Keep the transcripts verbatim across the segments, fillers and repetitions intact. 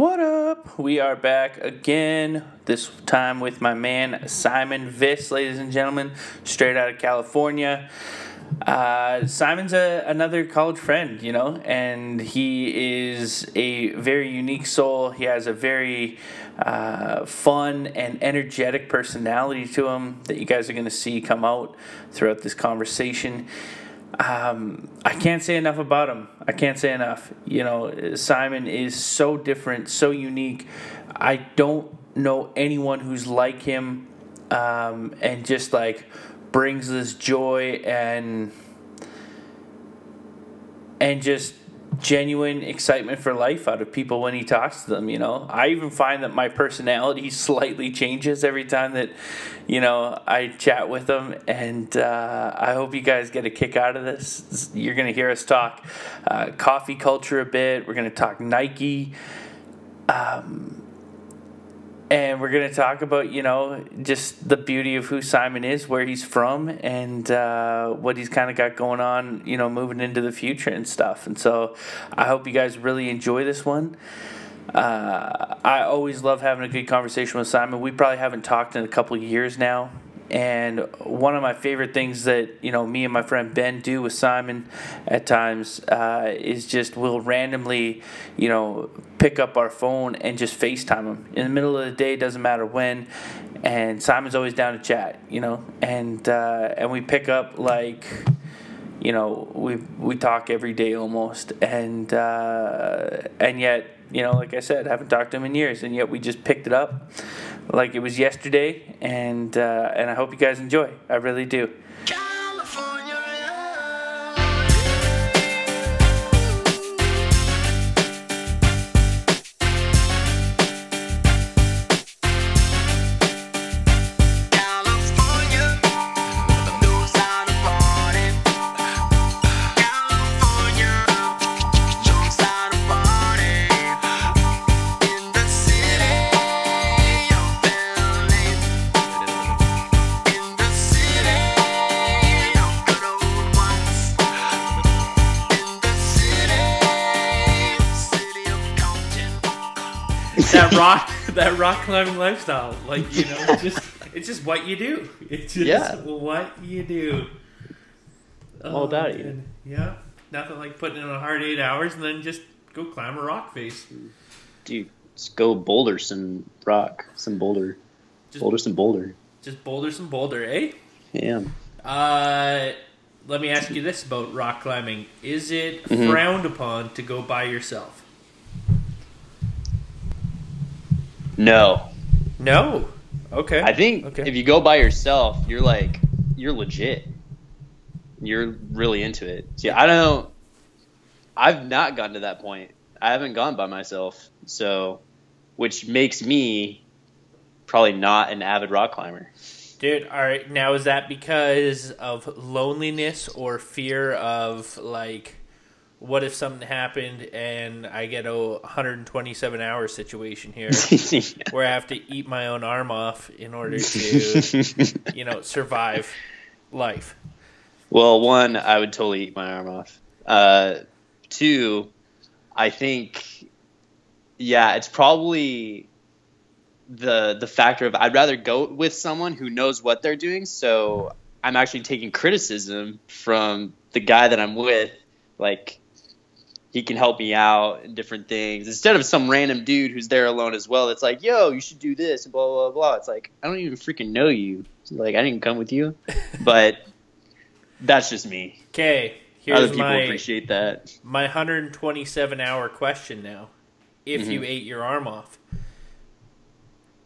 What up? We are back again, this time with my man Simon Viss, ladies and gentlemen, straight out of California. Uh, Simon's a, another college friend, you know, and he is a very unique soul. He has a very uh, fun and energetic personality to him that you guys are going to see come out throughout this conversation. Um, I can't say enough about him. I can't say enough. You know, Simon is so different, so unique. I don't know anyone who's like him, um, and just like brings this joy and and just genuine excitement for life out of people when he talks to them. You know, I even find that my personality slightly changes every time that, you know, I chat with them, and uh, I hope you guys get a kick out of this. You're going to hear us talk uh, coffee culture a bit. We're going to talk Nike, um, and we're going to talk about, you know, just the beauty of who Simon is, where he's from, and uh, what he's kind of got going on, you know, moving into the future and stuff. And so I hope you guys really enjoy this one. Uh, I always love having a good conversation with Simon. We probably haven't talked in a couple of years now. And one of my favorite things that, you know, me and my friend Ben do with Simon at times uh, is just we'll randomly, you know, pick up our phone and just FaceTime him. In the middle of the day, doesn't matter when, and Simon's always down to chat, you know. And uh, and we pick up, like, you know, we we talk every day almost. And uh, and yet, you know, like I said, I haven't talked to him in years, and yet we just picked it up like it was yesterday, and uh, and I hope you guys enjoy. I really do. That rock, that rock climbing lifestyle, like, you know, it's just it's just what you do. It's just yeah. what you do. All about it. Yeah, nothing like putting in a hard eight hours and then just go climb a rock face. Dude, just go boulder some rock, some boulder, just, boulder some boulder. Just boulder some boulder, eh? Yeah. Uh, let me ask you this about rock climbing: is it mm-hmm. frowned upon to go by yourself? No. No? Okay. I think okay. if you go by yourself, you're like, you're legit. You're really into it. See, I don't, I've not gotten to that point. I haven't gone by myself. So, which makes me probably not an avid rock climber. Dude, all right. Now, is that because of loneliness or fear of, like, what if something happened and I get a one hundred twenty-seven hour situation here yeah. where I have to eat my own arm off in order to, you know, survive life? Well, one, I would totally eat my arm off. Uh, two, I think, yeah, it's probably the the factor of I'd rather go with someone who knows what they're doing, so I'm actually taking criticism from the guy that I'm with. Like, he can help me out in different things instead of some random dude who's there alone as well. That's like, yo, you should do this and blah, blah, blah. It's like, I don't even freaking know you. Like, I didn't come with you, but that's just me. Okay. Here's Other people my, appreciate that. My one hundred twenty-seven hour question now, if mm-hmm. you ate your arm off.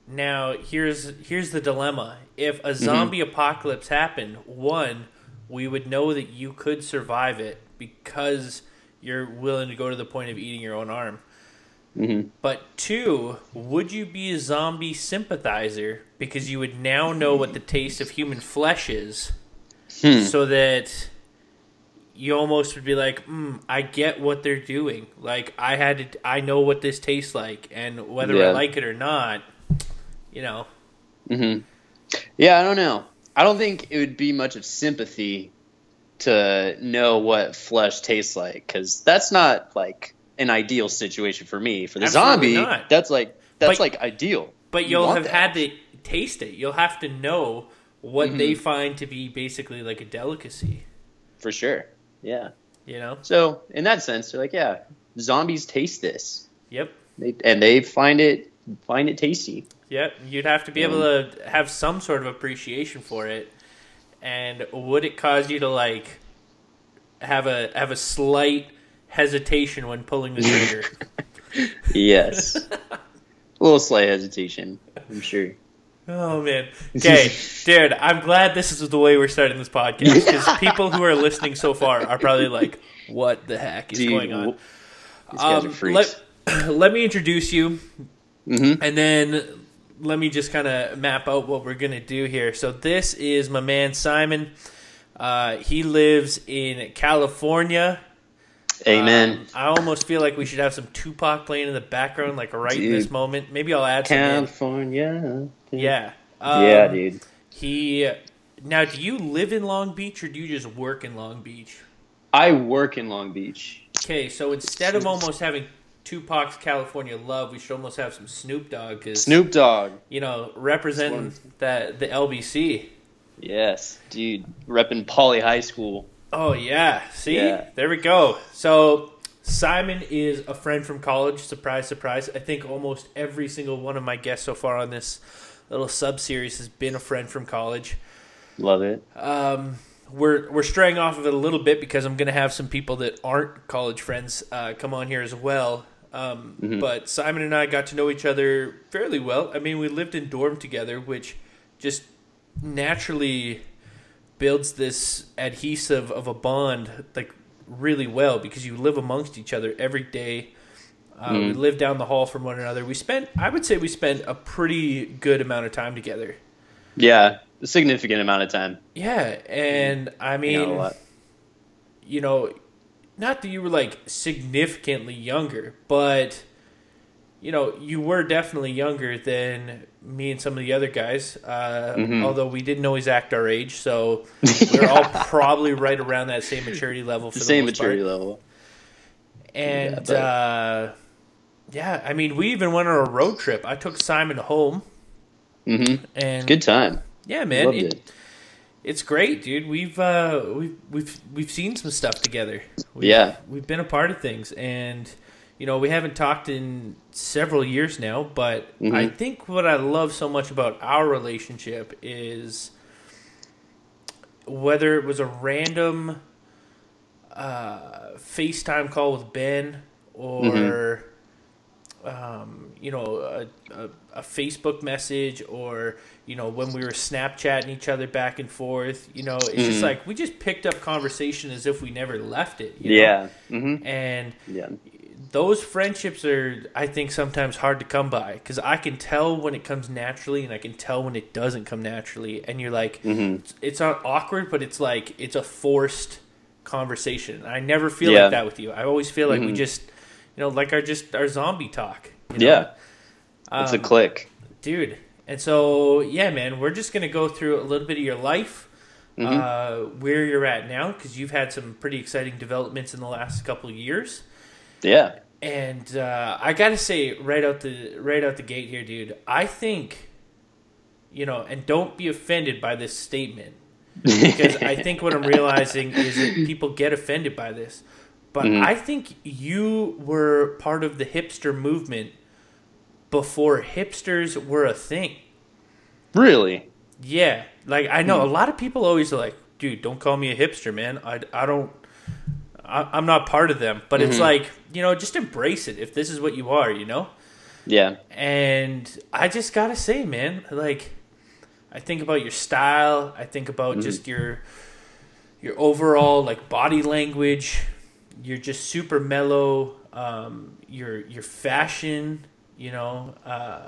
Now here's, here's the dilemma. If a zombie mm-hmm. apocalypse happened, one, we would know that you could survive it, because you're willing to go to the point of eating your own arm. Mm-hmm. But two, would you be a zombie sympathizer because you would now know what the taste of human flesh is, hmm. so that you almost would be like, mm, I get what they're doing. Like, I had to, I know what this tastes like, and whether yeah. I like it or not, you know. Mm-hmm. Yeah, I don't know. I don't think it would be much of sympathy to know what flesh tastes like, because that's not like an ideal situation for me. For the Absolutely zombie, not. that's like that's but, like ideal. But you'll you have that. had to taste it. You'll have to know what mm-hmm. they find to be basically like a delicacy. For sure. Yeah. You know? So in that sense, they're like, yeah, zombies taste this. Yep. They, and they find it find it tasty. Yep. You'd have to be mm. able to have some sort of appreciation for it. And would it cause you to like have a have a slight hesitation when pulling the trigger? Yes. A little slight hesitation, I'm sure. Oh, man. Okay, Jared, I'm glad this is the way we're starting this podcast, because people who are listening so far are probably like, what the heck is Dude, going on? These guys um, are freaks. Let, let me introduce you, mm-hmm. and then let me just kind of map out what we're going to do here. So this is my man Simon. Uh, he lives in California. Amen. Um, I almost feel like we should have some Tupac playing in the background, like right dude. in this moment. Maybe I'll add some. California. Yeah. Um, yeah, dude. He now. Do you live in Long Beach, or do you just work in Long Beach? I work in Long Beach. Okay, so instead of almost having Tupac's California Love, we should almost have some Snoop Dogg. Cause, Snoop Dogg. You know, representing that the L B C. Yes, dude. Repping Poly High School. Oh, yeah. See? Yeah. There we go. So, Simon is a friend from college. Surprise, surprise. I think almost every single one of my guests so far on this little sub-series has been a friend from college. Love it. Um, we're we're straying off of it a little bit because I'm going to have some people that aren't college friends uh, come on here as well. Um, mm-hmm. But Simon and I got to know each other fairly well. I mean, we lived in dorm together, which just naturally builds this adhesive of a bond like really well, because you live amongst each other every day. Uh, mm. We live down the hall from one another. We spent, I would say we spent a pretty good amount of time together. Yeah, a significant amount of time. Yeah, and I mean, you know, a lot. You know, not that you were like significantly younger, but you know, you were definitely younger than me and some of the other guys, uh, mm-hmm. although we didn't always act our age, so we were all probably right around that same maturity level for the, the same most maturity part. level. And, yeah, but... uh, yeah, I mean, we even went on a road trip. I took Simon home. Mm-hmm. And good time. Yeah, man. Loved it, it. It's great, dude. We've, uh, we've, we've, we've seen some stuff together. We've, yeah. We've been a part of things, and... You know, we haven't talked in several years now, but mm-hmm. I think what I love so much about our relationship is whether it was a random uh, FaceTime call with Ben or, mm-hmm. um, you know, a, a, a Facebook message or, you know, when we were Snapchatting each other back and forth, you know, it's mm-hmm. just like we just picked up conversation as if we never left it. You yeah. know? Mm-hmm. And, yeah. Those friendships are, I think, sometimes hard to come by, because I can tell when it comes naturally and I can tell when it doesn't come naturally. And you're like, mm-hmm. it's, it's not awkward, but it's like it's a forced conversation. I never feel yeah. like that with you. I always feel like mm-hmm. we just, you know, like our just our zombie talk. You know? Yeah, um, it's a click, dude. And so, yeah, man, we're just gonna go through a little bit of your life, mm-hmm. uh, where you're at now, because you've had some pretty exciting developments in the last couple of years. Yeah. And uh, I gotta say, right out the right out the gate here, dude. I think, you know, and don't be offended by this statement, because I think what I'm realizing is that people get offended by this. But mm-hmm. I think you were part of the hipster movement before hipsters were a thing. Really? Yeah. Like I know mm-hmm. a lot of people always are like, dude, don't call me a hipster, man. I I don't. I'm not part of them, but mm-hmm. it's like, you know, just embrace it if this is what you are, you know? Yeah. And I just got to say, man, like, I think about your style. I think about mm-hmm. just your your overall, like, body language. You're just super mellow. Um, your, your fashion, you know. Uh,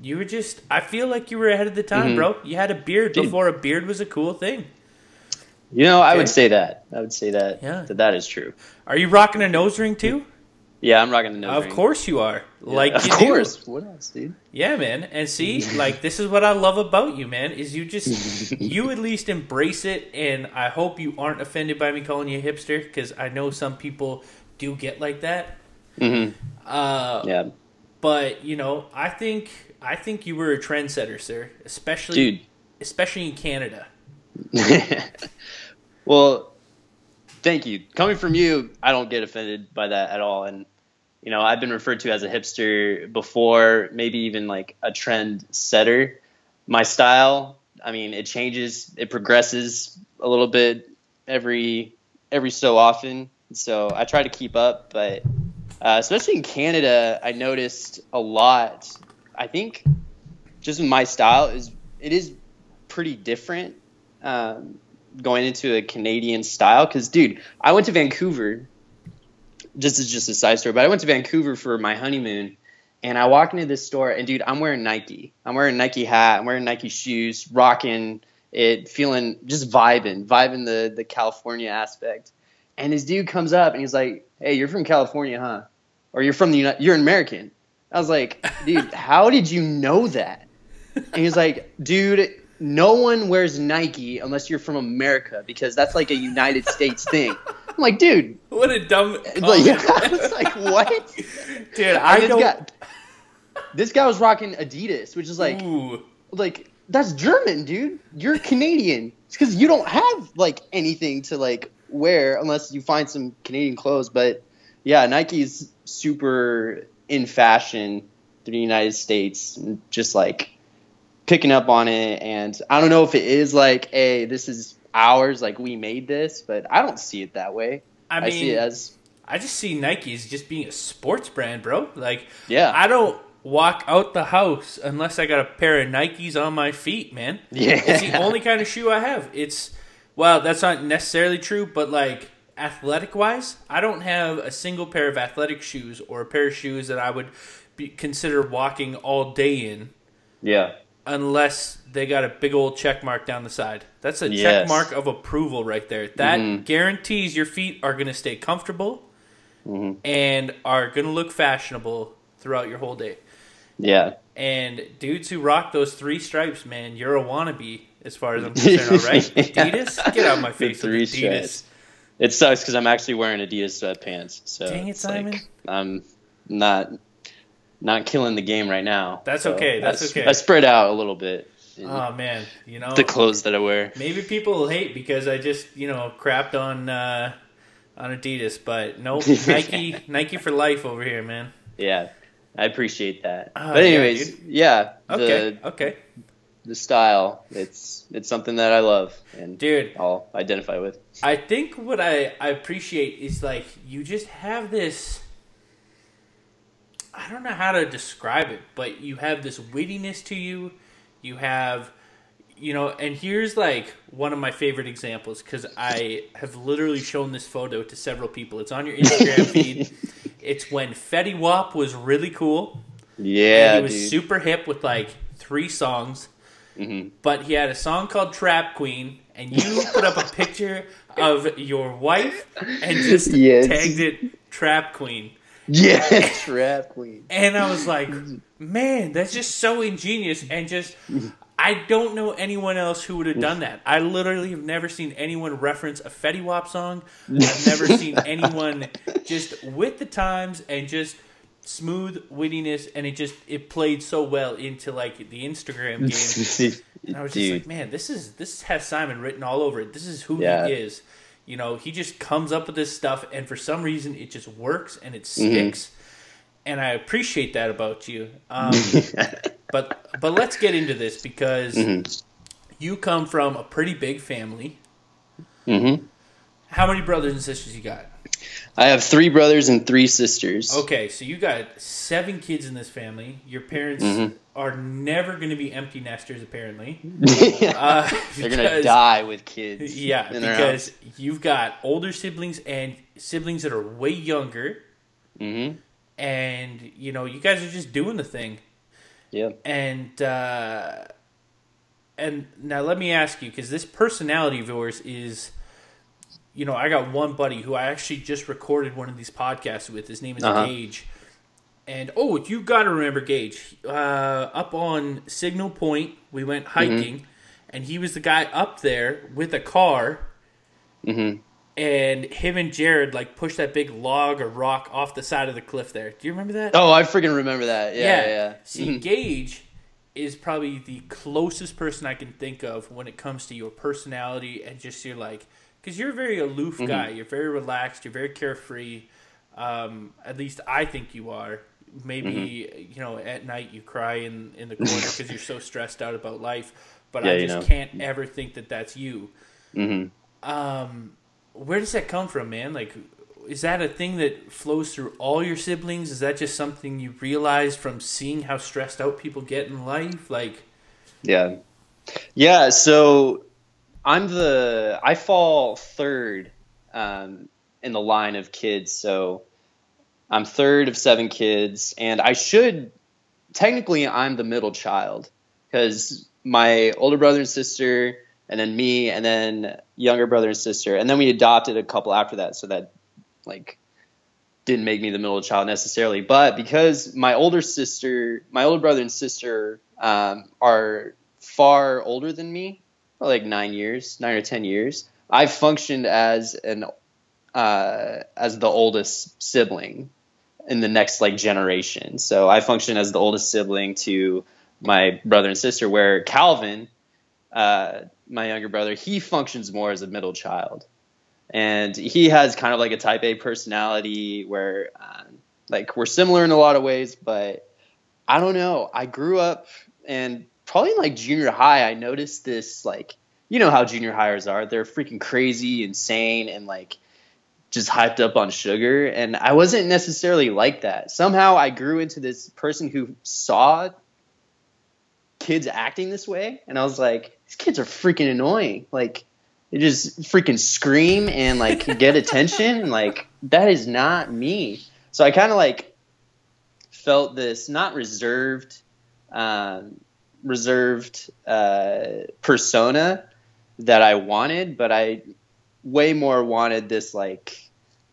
you were just, I feel like you were ahead of the time, mm-hmm. bro. You had a beard Dude. before a beard was a cool thing. You know, I okay. would say that. I would say that, yeah. that that is true. Are you rocking a nose ring, too? Yeah, I'm rocking a nose of ring. Of course you are. Yeah, like Of you course. Do. What else, dude? Yeah, man. And see, like, this is what I love about you, man, is you just, you at least embrace it, and I hope you aren't offended by me calling you a hipster, because I know some people do get like that. Mm-hmm. Uh, yeah. But, you know, I think I think you were a trendsetter, sir, especially Dude. especially in Canada. Well, thank you. Coming from you, I don't get offended by that at all. And, you know, I've been referred to as a hipster before, maybe even like a trend setter. My style, I mean, it changes, it progresses a little bit every every so often. So I try to keep up, but uh, especially in Canada, I noticed a lot. I think just my style is it is pretty different um, going into a Canadian style. Because, dude, I went to Vancouver. This is just a side story, but I went to Vancouver for my honeymoon, and I walked into this store, and, dude, I'm wearing Nike. I'm wearing Nike hat. I'm wearing Nike shoes, rocking it, feeling just vibing, vibing the, the California aspect. And this dude comes up, and he's like, hey, you're from California, huh? Or you're from the United – you're an American. I was like, dude, how did you know that? And he's like, dude, no one wears Nike unless you're from America because that's like a United States thing. I'm like, dude. What a dumb – like, I was like, what? Dude, I don't guy, – this guy was rocking Adidas, which is like, Ooh. like, that's German, dude. You're Canadian. It's because you don't have, like, anything to, like – wear unless you find some Canadian clothes. But yeah, Nike's super in fashion through the United States, and just like picking up on it. And I don't know if it is like, hey, this is ours, like we made this, but I don't see it that way. I mean, I see it as I just see Nike's just being a sports brand, bro. Like, yeah, I don't walk out the house unless I got a pair of Nikes on my feet, man. Yeah, it's the only kind of shoe I have. It's Well, that's not necessarily true, but, like, athletic-wise, I don't have a single pair of athletic shoes or a pair of shoes that I would be, consider walking all day in. Yeah. Unless they got a big old check mark down the side. That's a yes. check mark of approval right there. That mm-hmm. guarantees your feet are going to stay comfortable mm-hmm. and are going to look fashionable throughout your whole day. Yeah. And dudes who rock those three stripes, man, you're a wannabe. As far as I'm concerned, all right? yeah. Adidas? Get out of my face with Adidas. Stripes. It sucks because I'm actually wearing Adidas sweatpants. So Dang it, Simon. Like, I'm not not killing the game right now. That's so okay. That's I, okay. I spread out a little bit. Oh, man. You know, the clothes that I wear. Maybe people will hate because I just, you know, crapped on uh, on Adidas. But nope, Nike Nike for life over here, man. Yeah, I appreciate that. Uh, but anyways, yeah. yeah okay, the, okay. The style, it's it's something that I love, and dude, I'll identify with. I think what I, I appreciate is, like, you just have this, I don't know how to describe it, but you have this wittiness to you. You have, you know, and here's, like, one of my favorite examples, because I have literally shown this photo to several people. It's on your Instagram feed. It's when Fetty Wap was really cool. Yeah, and he was dude. super hip with, like, three songs. Mm-hmm. But he had a song called Trap Queen, and you put up a picture of your wife and just yes. tagged it Trap Queen. Yeah, Trap Queen. And I was like, man, that's just so ingenious. And just, I don't know anyone else who would have done that. I literally have never seen anyone reference a Fetty Wap song. I've never seen anyone just with the times and just... smooth wittiness, and it just it played so well into like the Instagram game. And I was just Dude. like, man, this is this has Simon written all over it. This is who yeah. he is. You know, he just comes up with this stuff, and for some reason, it just works and it sticks. Mm-hmm. And I appreciate that about you. Um, but but let's get into this because mm-hmm. you come from a pretty big family. Mm-hmm. How many brothers and sisters you got? I have three brothers and three sisters. Okay, so you got seven kids in this family. Your parents mm-hmm. are never going to be empty nesters, apparently. yeah. uh, because, They're going to die with kids. Yeah, in their because house. You've got older siblings and siblings that are way younger. Mm-hmm. And, you know, you guys are just doing the thing. Yeah. And, uh, and now let me ask you, because this personality of yours is... You know, I got one buddy who I actually just recorded one of these podcasts with. His name is uh-huh. Gage. And, oh, you got to remember Gage. Uh, up on Signal Point, we went hiking, mm-hmm. and he was the guy up there with a car, mm-hmm. and him and Jared like pushed that big log or rock off the side of the cliff there. Do you remember that? Oh, I freaking remember that. Yeah, yeah. yeah. See, Gage is probably the closest person I can think of when it comes to your personality and just your like, because you're a very aloof mm-hmm. guy. You're very relaxed. You're very carefree. Um, at least I think you are. Maybe, mm-hmm. you know, at night you cry in, in the corner because you're so stressed out about life. But yeah, I just you know. can't ever think that that's you. Mm-hmm. Um, where does that come from, man? Like, is that a thing that flows through all your siblings? Is that just something you realized from seeing how stressed out people get in life? Like, yeah. Yeah, so I'm the – I fall third um, in the line of kids, so – I'm third of seven kids, and I should – technically I'm the middle child because my older brother and sister and then me and then younger brother and sister. And then we adopted a couple after that, so that like didn't make me the middle child necessarily. But because my older sister – my older brother and sister um, are far older than me, like nine years, nine or ten years, I functioned as an uh, as the oldest sibling in the next like generation. So I function as the oldest sibling to my brother and sister, where Calvin, uh, my younger brother, he functions more as a middle child, and he has kind of like a type A personality where, um, like we're similar in a lot of ways, but I don't know. I grew up, and probably in like junior high, I noticed this, like, you know how junior hires are, they're freaking crazy, insane, and like just hyped up on sugar. And I wasn't necessarily like that. Somehow I grew into this person who saw kids acting this way, and I was like, these kids are freaking annoying. Like, they just freaking scream and like get attention, and like that is not me. So I kind of like felt this not reserved um reserved uh persona that I wanted, but I way more wanted this like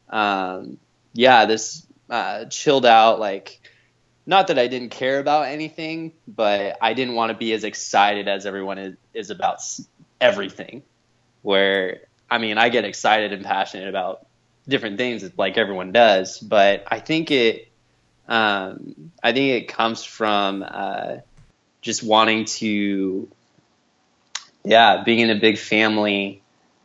um yeah this uh chilled out, like, not that I didn't care about anything, but I didn't want to be as excited as everyone is, is about everything, where I mean I get excited and passionate about different things like everyone does, but I think it um I think it comes from uh just wanting to yeah being in a big family,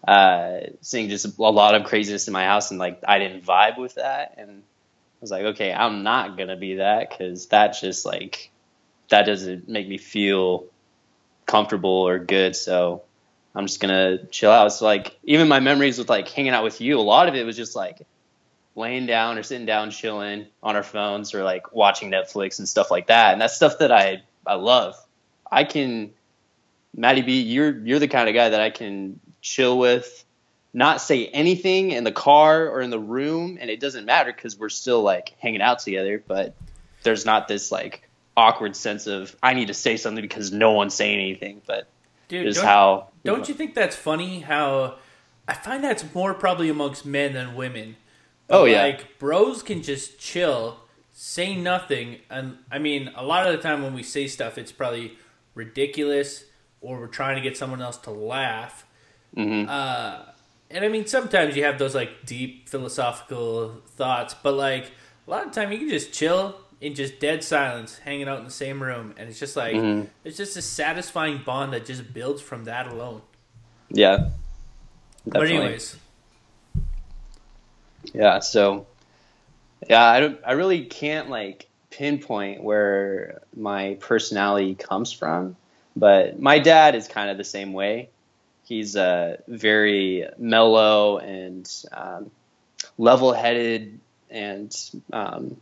uh seeing just a lot of craziness in my house, and like I didn't vibe with that, and I was like, okay, I'm not gonna be that, because that just like that doesn't make me feel comfortable or good, so I'm just gonna chill out. So like even my memories with like hanging out with you, a lot of it was just like laying down or sitting down chilling on our phones or like watching Netflix and stuff like that, and that's stuff that I I love. I can Matty B, you're you're the kind of guy that I can chill with, not say anything in the car or in the room, and it doesn't matter because we're still like hanging out together, but there's not this like awkward sense of I need to say something because no one's saying anything. But dude, is don't, how don't you, know. you think that's funny how I find that's more probably amongst men than women, but oh yeah like bros can just chill, say nothing, and I mean a lot of the time when we say stuff it's probably ridiculous or we're trying to get someone else to laugh. Mm-hmm. Uh, and I mean, sometimes you have those like deep philosophical thoughts, but like a lot of time you can just chill in just dead silence, hanging out in the same room, and it's just like mm-hmm. it's just a satisfying bond that just builds from that alone. Yeah, definitely. But anyways, yeah. So yeah, I don't. I really can't like pinpoint where my personality comes from, but my dad is kind of the same way. He's uh, very mellow and um, level-headed, and um,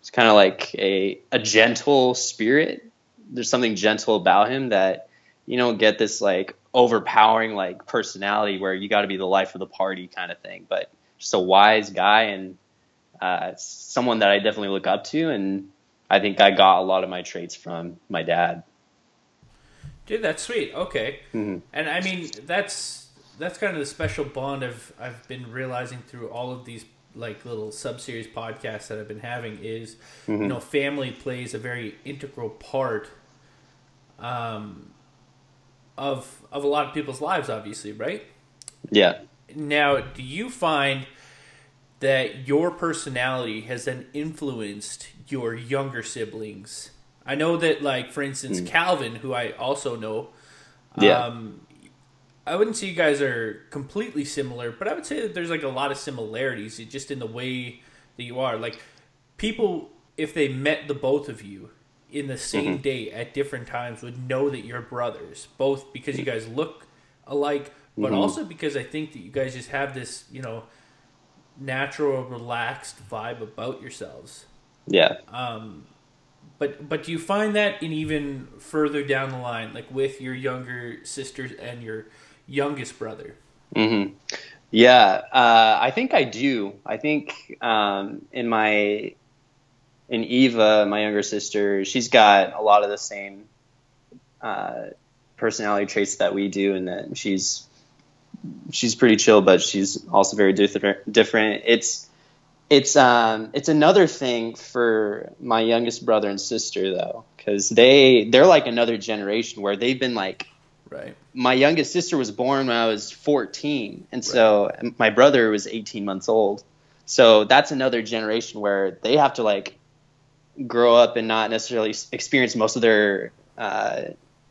it's kind of like a, a gentle spirit. There's something gentle about him that you don't get this like overpowering like personality where you got to be the life of the party kind of thing. But just a wise guy, and uh, someone that I definitely look up to, and I think I got a lot of my traits from my dad. Dude, that's sweet. Okay. Mm-hmm. And I mean, that's that's kind of the special bond I've, I've been realizing through all of these like little sub-series podcasts that I've been having is, mm-hmm. you know, family plays a very integral part um, of of a lot of people's lives, obviously, right? Yeah. Now, do you find that your personality has then influenced your younger siblings? I know that, like, for instance, mm. Calvin, who I also know, yeah. um, I wouldn't say you guys are completely similar, but I would say that there's, like, a lot of similarities just in the way that you are. Like, people, if they met the both of you in the same mm-hmm. day at different times, would know that you're brothers, both because you guys look alike, but mm-hmm. also because I think that you guys just have this, you know, natural, relaxed vibe about yourselves. Yeah. Um, but but do you find that in even further down the line, like with your younger sisters and your youngest brother? Mm-hmm. Yeah, uh, I think I do. I think um, in my in Eva, my younger sister, she's got a lot of the same uh, personality traits that we do, and that she's she's pretty chill, but she's also very different. Different. It's It's um it's another thing for my youngest brother and sister, though, because they they're like another generation where they've been like, right. My youngest sister was born when I was fourteen, and right. so my brother was eighteen months old. So that's another generation where they have to like grow up and not necessarily experience most of their uh,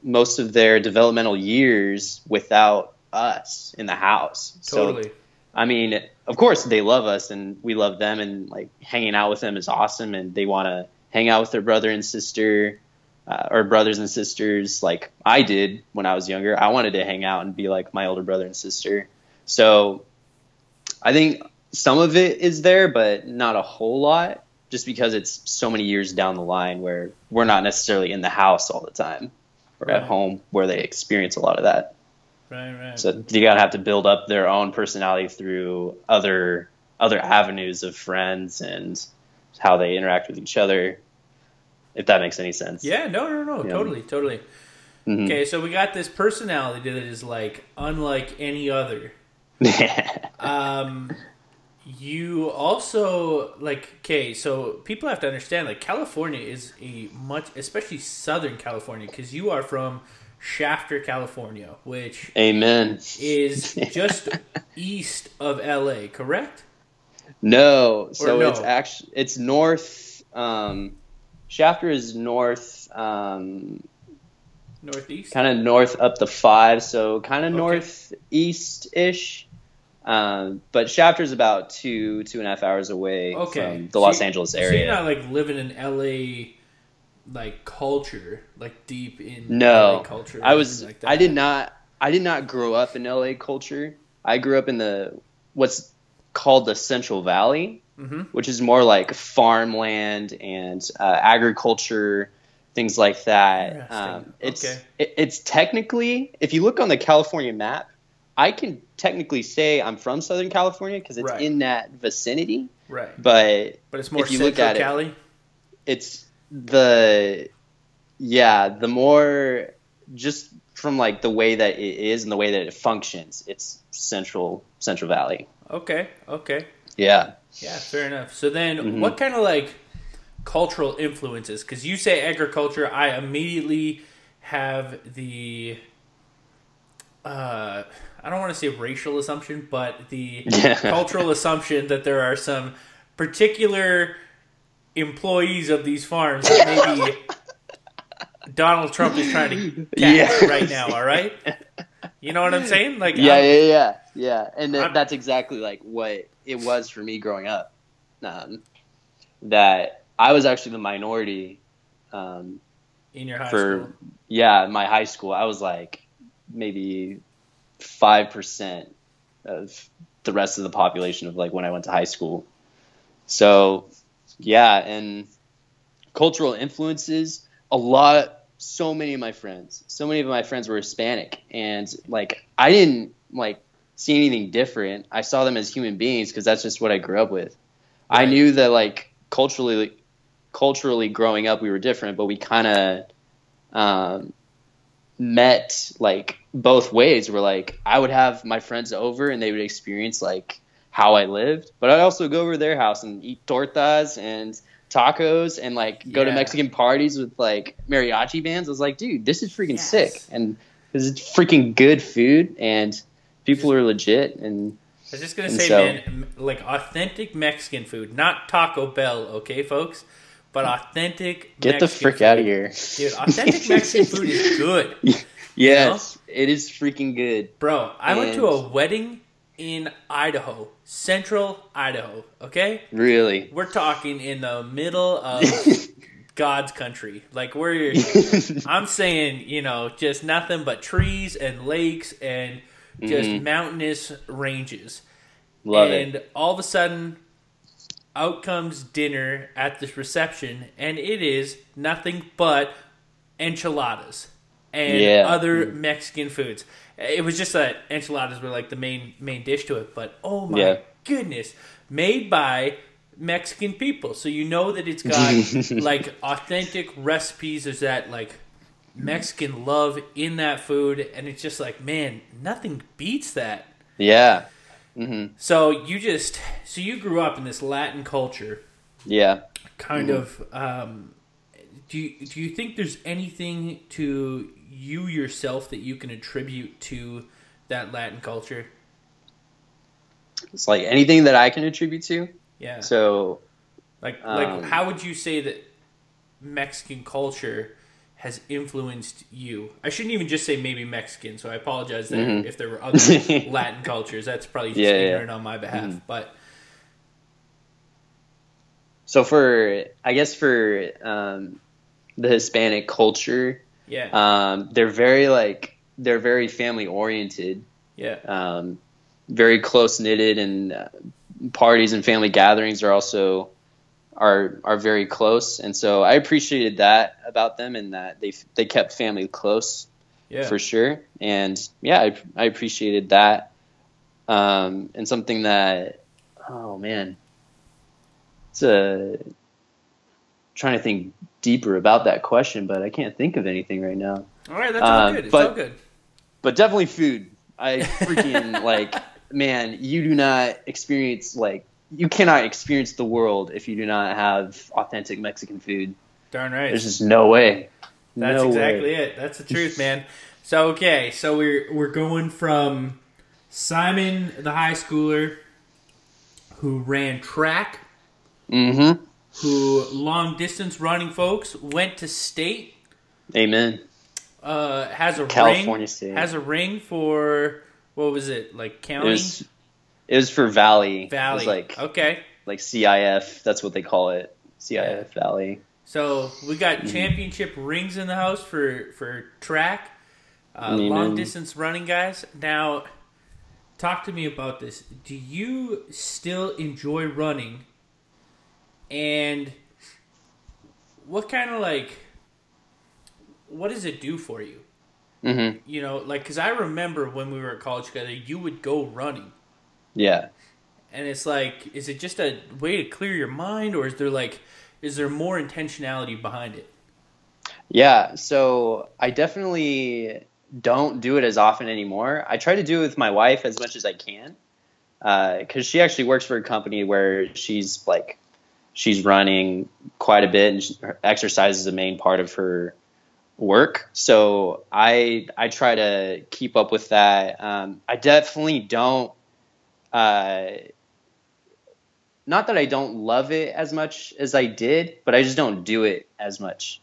most of their developmental years without us in the house. Totally. So, I mean, of course they love us and we love them, and like hanging out with them is awesome, and they want to hang out with their brother and sister uh, or brothers and sisters like I did when I was younger. I wanted to hang out and be like my older brother and sister. So I think some of it is there, but not a whole lot, just because it's so many years down the line where we're not necessarily in the house all the time or right. at home where they experience a lot of that. Right, right. So you gotta have to build up their own personality through other other avenues of friends and how they interact with each other. If that makes any sense. Yeah. No. No. No. Yeah. Totally. Totally. Mm-hmm. Okay. So we got this personality that is like unlike any other. um, you also like okay. So people have to understand, like, California is a much, especially Southern California, because you are from Shafter, California, which Amen. is just east of L A, correct? No, so no? it's actually it's north. Um, Shafter is north, um, northeast, kind of north up the five, so kind of okay. northeast-ish. Um, but Shafter is about two two and a half hours away okay. from the so Los you, Angeles area. So you're not like living in L A. Like culture, like deep in no, L A culture. I was, like that. I did not, I did not grow up in L A culture. I grew up in the what's called the Central Valley, mm-hmm. which is more like farmland and uh, agriculture, things like that. Um, it's okay. it, it's technically, if you look on the California map, I can technically say I'm from Southern California because it's right. in that vicinity. Right, but but it's more if you Central look at Cali. It, it's The, yeah, the more, just from like the way that it is and the way that it functions, it's Central Central Valley. Okay, okay. Yeah. Yeah, fair enough. So then mm-hmm. what kind of like cultural influences? Because you say agriculture, I immediately have the, uh, I don't want to say racial assumption, but the cultural assumption that there are some particular employees of these farms that maybe Donald Trump is trying to catch yeah. right now, all right? You know what I'm saying? Like, yeah, I'm, yeah, yeah, yeah. And th- that's exactly like what it was for me growing up. Um, that I was actually the minority um, in your high for, school. Yeah, my high school. I was like maybe five percent of the rest of the population of like when I went to high school. So. Yeah, and cultural influences, a lot, so many of my friends, so many of my friends were Hispanic, and, like, I didn't, like, see anything different. I saw them as human beings because that's just what I grew up with. Right. I knew that, like, culturally, culturally growing up, we were different, but we kind of um, met, like, both ways. Where, like, I would have my friends over, and they would experience, like, how I lived, but I'd also go over to their house and eat tortas and tacos and like go yeah. to Mexican parties with like mariachi bands. I was like, dude, this is freaking yes. sick, and this is freaking good food, and people are legit, and I was just going to say, so, man, like authentic Mexican food, not Taco Bell, okay, folks? But authentic Get Mexican the frick food. Out of here. Dude, authentic Mexican food is good. Yes, you know? It is freaking good. Bro, I and... went to a wedding in Idaho, central Idaho, okay? Really? We're talking in the middle of... God's country. Like, we're, I'm saying, you know, just nothing but trees and lakes and just mm-hmm. mountainous ranges. Love and it. All of a sudden, out comes dinner at this reception, and it is nothing but enchiladas and yeah. other mm. Mexican foods. It was just that enchiladas were like the main, main dish to it, but oh my yeah. goodness, made by Mexican people, so you know that it's got like authentic recipes. There's that like Mexican love in that food, and it's just like, man, nothing beats that. Yeah. Mm-hmm. So you just so you grew up in this Latin culture. Yeah. Kind mm-hmm. of. Um, do you, do you think there's anything to you yourself that you can attribute to that Latin culture? It's like anything that I can attribute to. Yeah. So, like, like, um, how would you say that Mexican culture has influenced you? I shouldn't even just say maybe Mexican. So I apologize there mm-hmm. if there were other Latin cultures. That's probably just yeah, ignorant yeah. on my behalf. Mm-hmm. But so for, I guess for um, the Hispanic culture, yeah, um, they're very like they're very family oriented. Yeah. Um, very close knitted and. Uh, parties and family gatherings are also are are very close, and so I appreciated that about them, and that they they kept family close yeah. for sure. And yeah, I, I appreciated that. Um, and something that oh man, it's a I'm trying to think deeper about that question, but I can't think of anything right now. All right, that's all um, good. It's but, all good. But definitely food. I freaking like. Man, you do not experience, like, you cannot experience the world if you do not have authentic Mexican food. Darn right. There's just no way. That's no exactly way. It. That's the truth, man. So, okay, so we're we're going from Simon, the high schooler, who ran track, mm-hmm. who long-distance running, folks, went to state. Amen. Uh, has a California ring, state. Has a ring for... What was it, like county? It was, it was for Valley. Valley, it was like, okay. Like C I F, that's what they call it, C I F yeah. Valley. So we got mm-hmm. championship rings in the house for, for track, uh, long-distance running guys. Now, talk to me about this. Do you still enjoy running? And what kind of like, what does it do for you? Mm-hmm. You know, like, because I remember when we were at college together, you would go running. Yeah. And it's like, is it just a way to clear your mind, or is there like, is there more intentionality behind it? Yeah. So I definitely don't do it as often anymore. I try to do it with my wife as much as I can, because uh, she actually works for a company where she's like, she's running quite a bit, and she, her exercise is a main part of her work. So I I try to keep up with that. Um, I definitely don't, uh, not that I don't love it as much as I did, but I just don't do it as much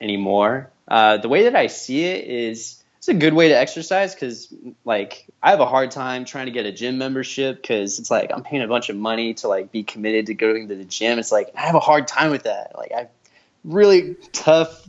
anymore. Uh, the way that I see it is it's a good way to exercise, because like I have a hard time trying to get a gym membership, because it's like I'm paying a bunch of money to like be committed to going to the gym. It's like I have a hard time with that. Like I really tough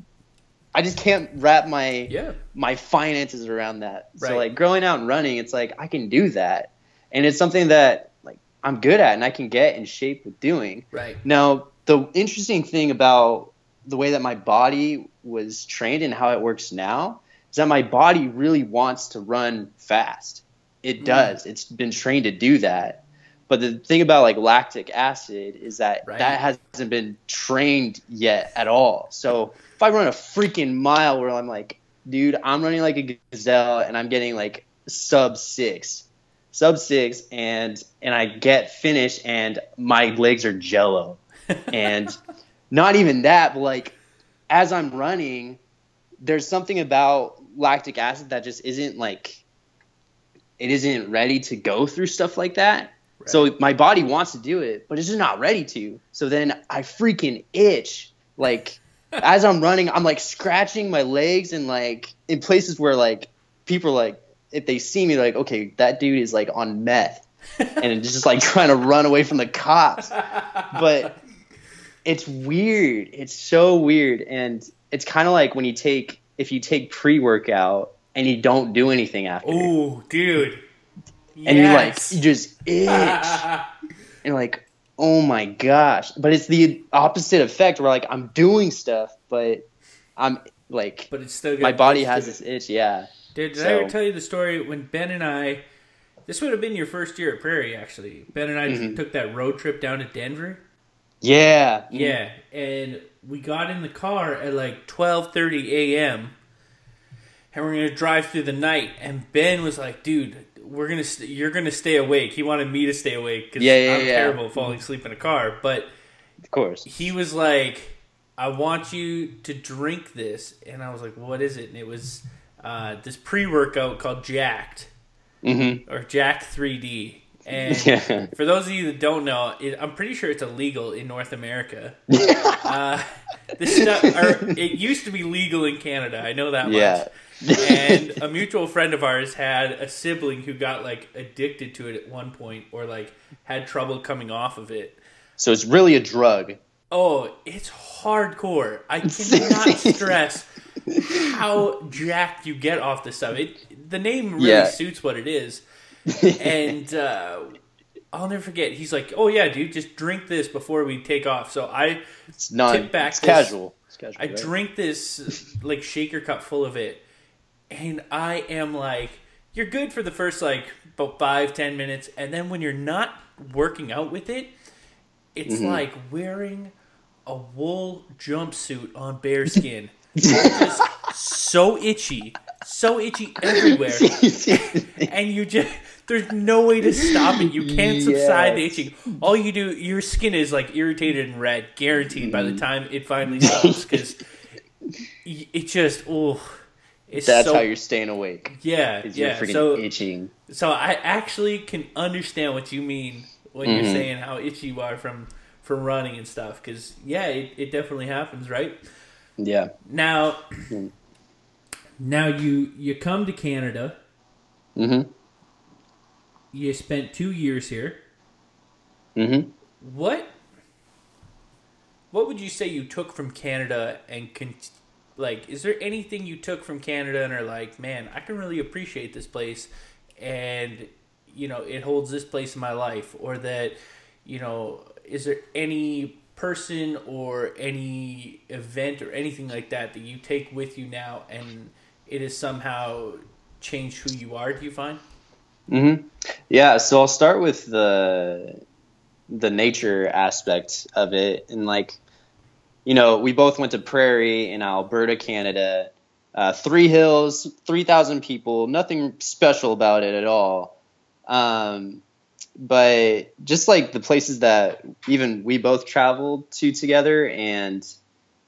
I just can't wrap my yeah. my finances around that. Right. So like growing out and running, it's like I can do that, and it's something that like I'm good at, and I can get in shape with doing. Right. Now the interesting thing about the way that my body was trained and how it works now is that my body really wants to run fast. It mm. does. It's been trained to do that. But the thing about like lactic acid is that right. that hasn't been trained yet at all. So if I run a freaking mile where I'm like, dude, I'm running like a gazelle and I'm getting like sub six, sub six, and and I get finished and my legs are jello, and not even that, but like as I'm running, there's something about lactic acid that just isn't like it isn't ready to go through stuff like that. Right. So my body wants to do it, but it's just not ready to. So then I freaking itch. Like as I'm running, I'm like scratching my legs and like in places where like people like, if they see me, like, okay, that dude is like on meth and just like trying to run away from the cops. But it's weird. It's so weird. And it's kind of like when you take, if you take pre-workout and you don't do anything after. Oh, dude. And yes. you like, you just itch. And like, oh my gosh. But it's the opposite effect where like I'm doing stuff, but I'm like, but it's still my body posted. Has this itch. Yeah. Dude, did so. I ever tell you the story when Ben and I, this would have been your first year at Prairie, actually. Ben and I mm-hmm. took that road trip down to Denver. Yeah. Mm-hmm. Yeah. And we got in the car at like twelve thirty a.m. and we're going to drive through the night. And Ben was like, dude, we're going to, st- you're going to stay awake. He wanted me to stay awake because yeah, yeah, I'm yeah. terrible falling asleep in a car. But of course, he was like, I want you to drink this. And I was like, what is it? And it was... Uh, this pre-workout called Jacked, mm-hmm. or Jacked three D. And yeah. for those of you that don't know, it, I'm pretty sure it's illegal in North America. uh, this stuff, or, it used to be legal in Canada. I know that yeah. much. And a mutual friend of ours had a sibling who got like addicted to it at one point, or like had trouble coming off of it. So it's really a drug. Oh, it's hardcore. I cannot stress how jacked you get off this stuff. It, the name really yeah. suits what it is. And uh, I'll never forget. He's like, oh, yeah, dude, just drink this before we take off. So I it's non, tip back it's this. Casual. It's casual. I right? drink this, like, shaker cup full of it. And I am like, you're good for the first, like, about five, ten minutes. And then when you're not working out with it, it's mm-hmm. like wearing a wool jumpsuit on bare skin. Just so itchy, so itchy everywhere, and you just there's no way to stop it. You can't subside yes. the itching. All you do, your skin is like irritated and red, guaranteed. Mm. By the time it finally stops, because it just oh, it's that's so, how you're staying awake. Yeah, yeah. You're freaking so itching. So I actually can understand what you mean when mm-hmm. you're saying how itchy you are from from running and stuff. Because yeah, it, it definitely happens, right? Yeah. Now, now you you come to Canada. Mm-hmm. You spent two years here. Mm-hmm. What? What would you say you took from Canada and con- like? Is there anything you took from Canada and are like, man, I can really appreciate this place, and you know, it holds this place in my life, or that, you know, is there any person or any event or anything like that that you take with you now and it has somehow changed who you are, do you find? Mm-hmm. Yeah, so I'll start with the the nature aspect of it. And like, you know, we both went to Prairie in Alberta, Canada. Uh, three hills, three thousand people, nothing special about it at all. Um But just like the places that even we both traveled to together, and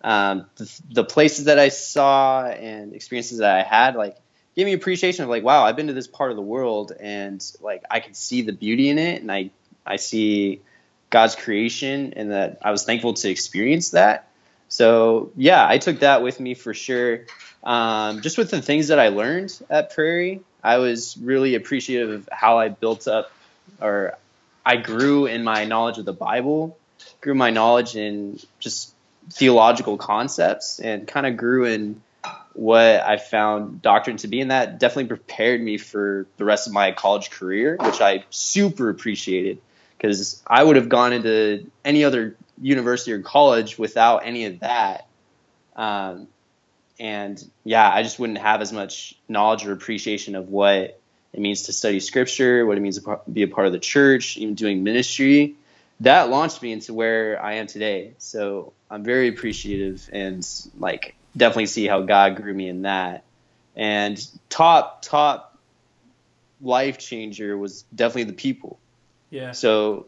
um, the, the places that I saw and experiences that I had, like gave me appreciation of like, wow, I've been to this part of the world, and like I could see the beauty in it, and I I see God's creation, and that I was thankful to experience that. So yeah, I took that with me for sure. Um, just with the things that I learned at Prairie, I was really appreciative of how I built up. Or I grew in my knowledge of the Bible, grew my knowledge in just theological concepts, and kind of grew in what I found doctrine to be. And that definitely prepared me for the rest of my college career, which I super appreciated, because I would have gone into any other university or college without any of that. Um, and yeah, I just wouldn't have as much knowledge or appreciation of what it means to study scripture, what it means to be a part of the church, even doing ministry. That launched me into where I am today. So I'm very appreciative, and like definitely see how God grew me in that. And top, top life changer was definitely the people. Yeah. So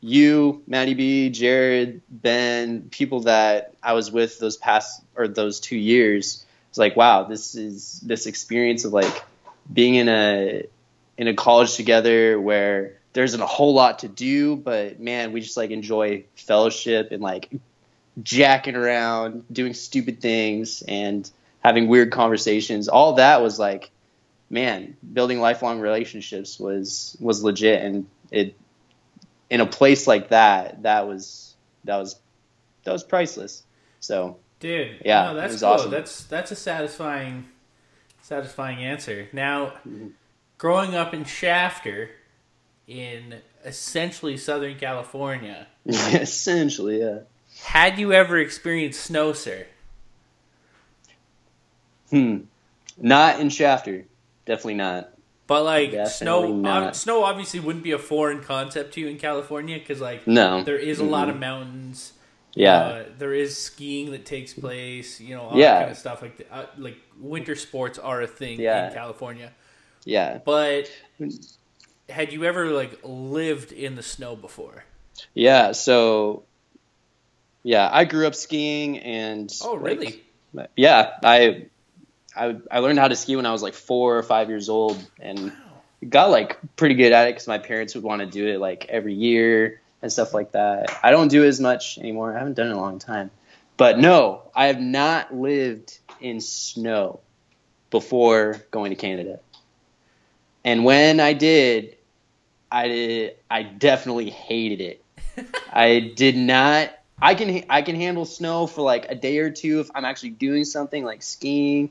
you, Maddie B, Jared, Ben, people that I was with those past or those two years, it's like, wow, this is this experience of like, being in a in a college together where there isn't a whole lot to do, but man, we just like enjoy fellowship and like jacking around, doing stupid things and having weird conversations. All that was like, man, building lifelong relationships was, was legit. And it, in a place like that, that was, that was, that was priceless. So dude, yeah, no, that's it was cool. Awesome. That's, that's a satisfying, satisfying answer. Now, growing up in Shafter, in essentially Southern California. Essentially, yeah. Had you ever experienced snow, sir? Hmm. Not in Shafter. Definitely not. But, like, Definitely snow ob- snow obviously wouldn't be a foreign concept to you in California because, like, no. there is a mm-hmm. lot of mountains. Yeah. Uh, there is skiing that takes place, you know, all yeah. that kind of stuff. Like, the, uh, like winter sports are a thing yeah. in California. Yeah. But... had you ever, like, lived in the snow before? Yeah, so, yeah, I grew up skiing and... Oh, really? Like, yeah, I, I I learned how to ski when I was, like, four or five years old and wow. got, like, pretty good at it because my parents would want to do it, like, every year and stuff like that. I don't do it as much anymore. I haven't done it in a long time. But, no, I have not lived in snow before going to Canada. And when I did, I did, I definitely hated it. I did not. I can I can handle snow for like a day or two if I'm actually doing something like skiing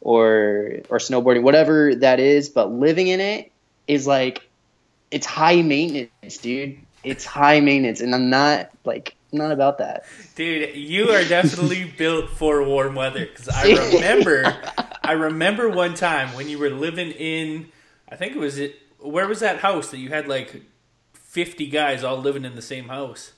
or or snowboarding, whatever that is. But living in it is like it's high maintenance, dude. It's high maintenance, and I'm not like not about that. Dude, you are definitely built for warm weather because I remember I remember one time when you were living in. I think it was it. Where was that house that you had like fifty guys all living in the same house?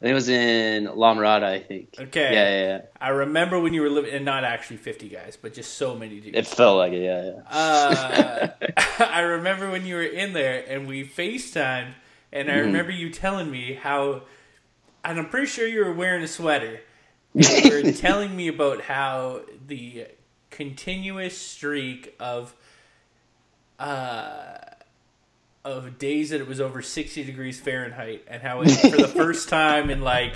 It was in La Mirada, I think. Okay. Yeah, yeah, yeah. I remember when you were living, and not actually fifty guys, but just so many dudes. It felt like it, yeah, yeah. Uh, I remember when you were in there and we FaceTimed, and I mm-hmm. remember you telling me how, and I'm pretty sure you were wearing a sweater, you were telling me about how the continuous streak of Uh, of days that it was over sixty degrees Fahrenheit, and how it, for the first time in like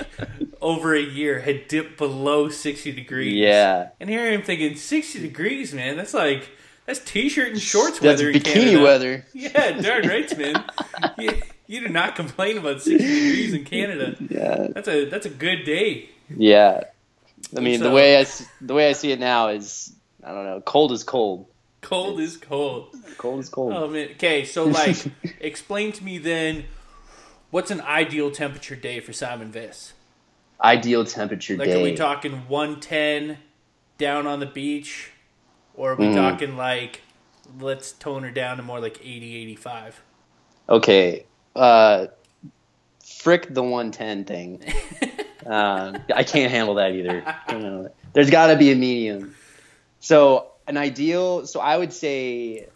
over a year, had dipped below sixty degrees. Yeah, and here I am thinking sixty degrees, man. That's like that's t-shirt and shorts weather. That's bikini in Canada. Weather. Yeah, darn right, man. you, you do not complain about sixty degrees in Canada. Yeah, that's a that's a good day. Yeah, I mean so, the way I the way I see it now is I don't know. Cold is cold. Cold is cold. Cold is cold. Oh, man. Okay, so, like, explain to me then, what's an ideal temperature day for Simon Viss? Ideal temperature like, day. Like, are we talking one ten down on the beach? Or are we mm. talking, like, let's tone her down to more like eighty, eighty-five? Okay. Uh, frick the one ten thing. uh, I can't handle that either. I don't know. There's got to be a medium. So... an ideal, so I would say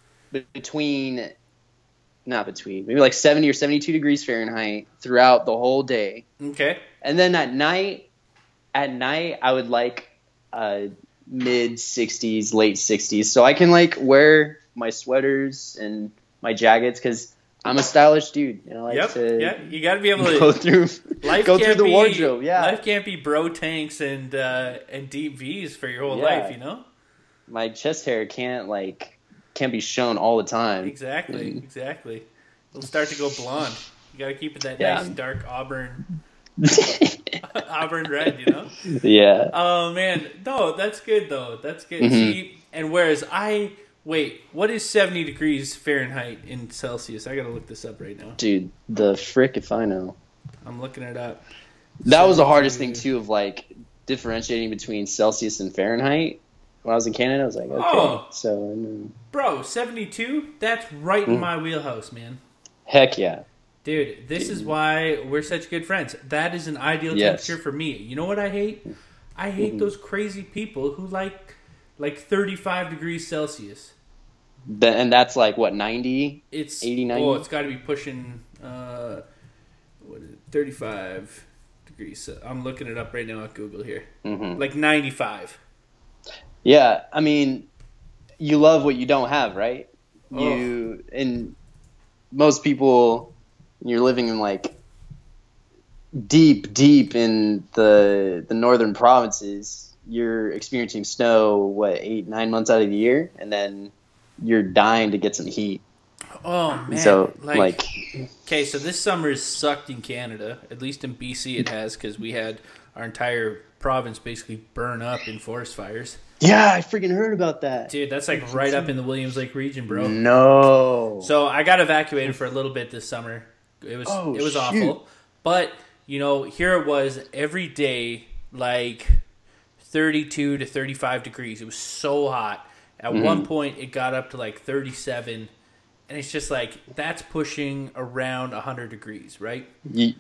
between, not between, maybe like seventy or seventy-two degrees Fahrenheit throughout the whole day. Okay. And then at night, at night I would like uh, mid sixties, late sixties. So I can like wear my sweaters and my jackets because I'm a stylish dude. And I like yep. to yeah. You got to be able to go through, life go through the be, wardrobe. Yeah. Life can't be bro tanks and, uh, and deep V's for your whole yeah. life, you know? My chest hair can't like can't be shown all the time. Exactly, and... exactly. It'll start to go blonde. You gotta keep it that yeah. nice dark auburn, auburn red. You know. Yeah. Oh man, no, that's good though. That's good. Mm-hmm. See, and whereas I wait, what is seventy degrees Fahrenheit in Celsius? I gotta look this up right now, dude. The frick if I know. I'm looking it up. That so, was the hardest thing too of like differentiating between Celsius and Fahrenheit. When I was in Canada, I was like, okay, oh, so... Um, bro, seventy-two? That's right mm-hmm. in my wheelhouse, man. Heck yeah. Dude, this Dude. is why we're such good friends. That is an ideal yes. temperature for me. You know what I hate? I hate mm-hmm. those crazy people who like like thirty-five degrees Celsius. The, and that's like, what, ninety? It's, eighty, ninety? Oh, it's got to be pushing uh, what is it, thirty-five degrees. So I'm looking it up right now at Google here. Mm-hmm. Like ninety-five. Yeah, I mean, you love what you don't have, right? You oh. and most people, you're living in like deep, deep in the the northern provinces. You're experiencing snow what eight, nine months out of the year, and then you're dying to get some heat. Oh man! So like, like, okay, so this summer's sucked in Canada. At least in B C, it has, because we had our entire province basically burn up in forest fires. Yeah, I freaking heard about that, dude. That's like right up in the Williams Lake region, bro. No. So I got evacuated for a little bit this summer. It was oh, it was shoot. awful, but you know, here it was every day, like thirty-two to thirty-five degrees. It was so hot. At mm-hmm. one point, it got up to like thirty-seven. And it's just like, that's pushing around one hundred degrees, right? You're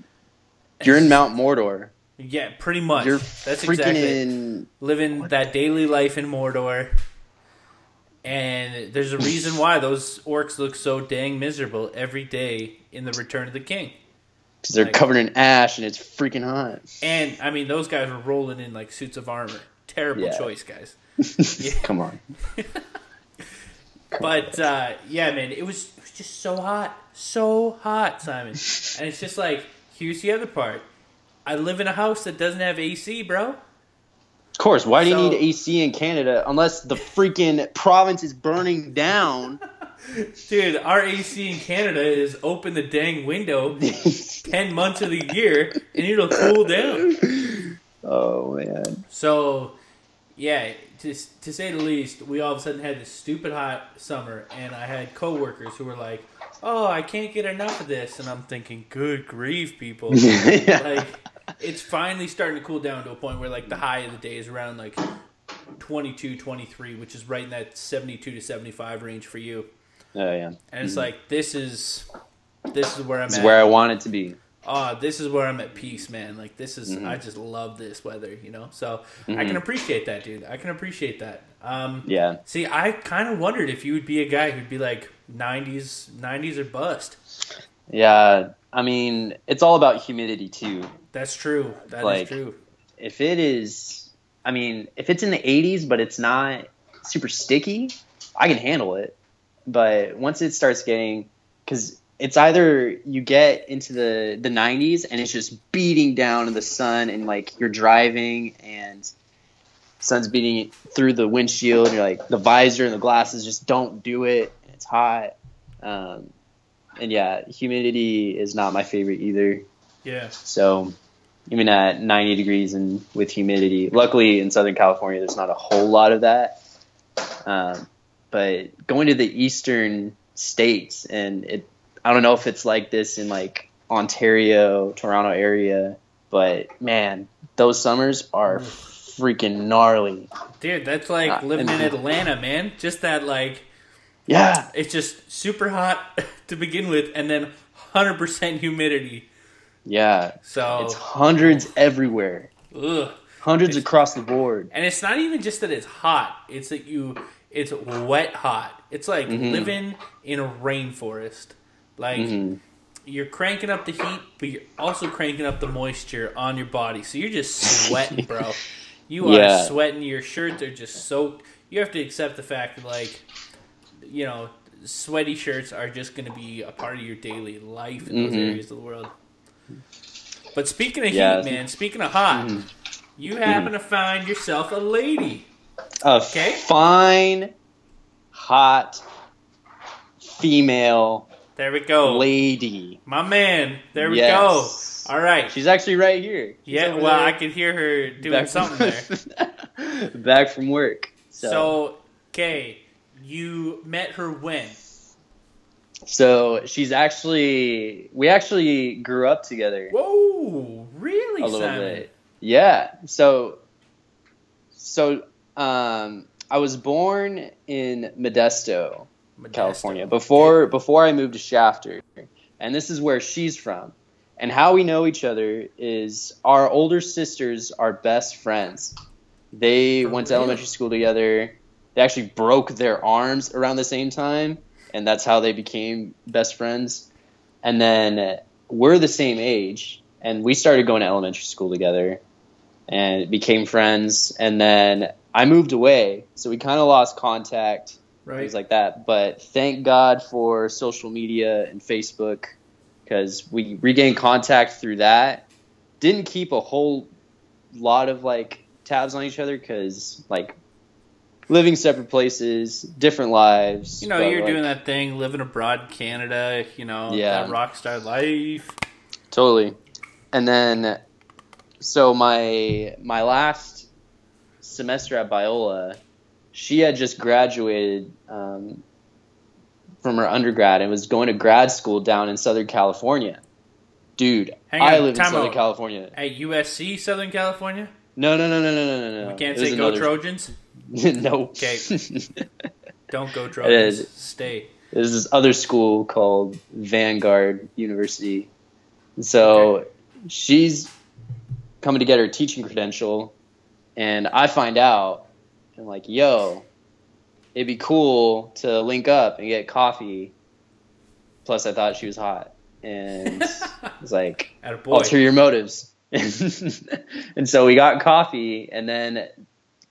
in Mount Mordor. Yeah, pretty much. You're that's freaking exactly in... living Mordor. That daily life in Mordor. And there's a reason why those orcs look so dang miserable every day in The Return of the King. Because they're like, covered in ash and it's freaking hot. And, I mean, those guys were rolling in like suits of armor. Terrible yeah. choice, guys. Yeah. Come on. But, uh, yeah, man, it was, it was just so hot. So hot, Simon. And it's just like, here's the other part. I live in a house that doesn't have A C, bro. Of course. Why so, do you need A C in Canada unless the freaking province is burning down? Dude, our A C in Canada is open the dang window ten months of the year, and it'll cool down. Oh, man. So, yeah. To, to say the least, we all of a sudden had this stupid hot summer, and I had coworkers who were like, "Oh, I can't get enough of this," and I'm thinking, "Good grief, people!" Yeah. Like, it's finally starting to cool down to a point where like the high of the day is around like twenty-two, twenty-three, which is right in that seventy-two to seventy-five range for you. Oh yeah. And it's mm-hmm. like this is this is where I'm. This at. Is where I want it to be. Oh, this is where I'm at peace, man. Like, this is, mm-hmm. I just love this weather, you know? So, mm-hmm. I can appreciate that, dude. I can appreciate that. Um, yeah. See, I kind of wondered if you would be a guy who'd be like, nineties, nineties or bust. Yeah. I mean, it's all about humidity, too. That's true. That like, is true. If it is, I mean, if it's in the eighties, but it's not super sticky, I can handle it. But once it starts getting, because it's either you get into the, the nineties and it's just beating down in the sun and, like, you're driving and sun's beating through the windshield. And you're like, the visor and the glasses just don't do it. And it's hot. Um, and, yeah, humidity is not my favorite either. Yeah. So even at ninety degrees and with humidity. Luckily, in Southern California, there's not a whole lot of that. Um, but going to the eastern states and it – I don't know if it's like this in like Ontario, Toronto area, but man, those summers are freaking gnarly. Dude, that's like uh, living in Atlanta, man. Just that like, yeah, it's just super hot to begin with and then one hundred percent humidity. Yeah. So it's hundreds everywhere. Ugh. Hundreds it's, across the board. And it's not even just that it's hot. It's that you, it's wet hot. It's like mm-hmm. living in a rainforest. Like, mm-hmm. you're cranking up the heat, but you're also cranking up the moisture on your body. So you're just sweating, bro. You yeah. are sweating. Your shirts are just soaked. You have to accept the fact that, like, you know, sweaty shirts are just going to be a part of your daily life in mm-hmm. those areas of the world. But speaking of yeah. heat, man, speaking of hot, mm-hmm. you happen mm-hmm. to find yourself a lady. A okay? fine, hot, female There we go. Lady. My man. There we yes. go. All right. She's actually right here. She's yeah, well, there. I could hear her doing Back something there. Back from work. So. so, okay, you met her when? So, she's actually, we actually grew up together. Whoa, really, a little Simon? Bit. Yeah. So, so um, I was born in Modesto. Modesto. California before before I moved to Shafter, and this is where she's from. And how we know each other is our older sisters are best friends. They For went to real? Elementary school together. They actually broke their arms around the same time, and that's how they became best friends. And then we're the same age, and we started going to elementary school together and became friends. And then I moved away, so we kind of lost contact. right. things like that. But thank God for social media and Facebook, because we regained contact through that. Didn't keep a whole lot of like tabs on each other because like living separate places, different lives. You know, but, you're like, doing that thing, living abroad, Canada, you know, yeah. that rock star life. Totally. And then, so my my last semester at Biola, she had just graduated um, from her undergrad and was going to grad school down in Southern California. Dude, Hang I on, live in Southern out. California. At U S C, Southern California? No, no, no, no, no, no, no. We can't it say go another... Trojans? No. Okay. Don't go Trojans. It Stay. There's this other school called Vanguard University. So okay. she's coming to get her teaching credential, and I find out, I'm like, yo, it'd be cool to link up and get coffee. Plus, I thought she was hot. And I was like, ulterior motives. And so we got coffee and then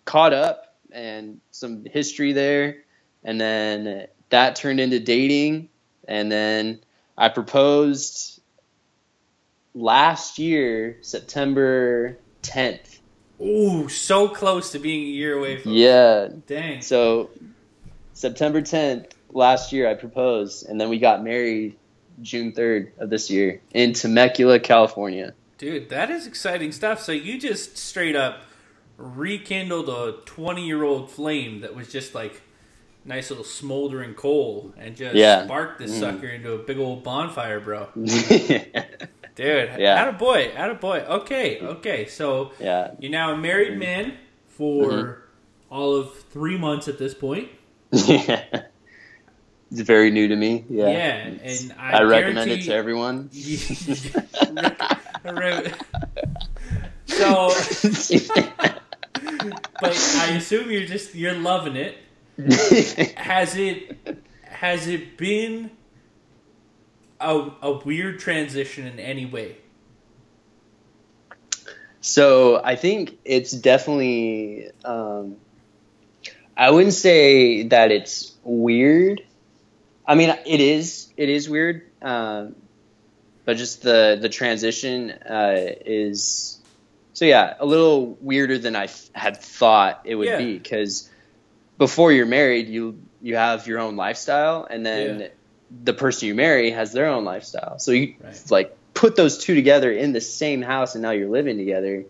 caught up and some history there. And then that turned into dating. And then I proposed last year, September tenth. Ooh, so close to being a year away from Yeah. It. Dang. So September tenth last year I proposed, and then we got married June third of this year in Temecula, California. Dude, that is exciting stuff. So you just straight up rekindled a twenty-year-old flame that was just like nice little smoldering coal and just yeah. sparked this mm. sucker into a big old bonfire, bro. Dude, yeah. attaboy, attaboy. Okay, okay. So yeah. you're now a married man for mm-hmm. all of three months at this point. Yeah. It's very new to me. Yeah, yeah, and I, I recommend it to everyone. So, but I assume you're just you're loving it. Has it has it been a a weird transition in any way? So I think it's definitely. Um, I wouldn't say that it's weird. I mean, it is it is weird, um, but just the the transition uh, is so yeah a little weirder than I f- had thought it would yeah. be, because before you're married, you you have your own lifestyle, and then yeah. the person you marry has their own lifestyle. So you right. like put those two together in the same house, and now you're living together,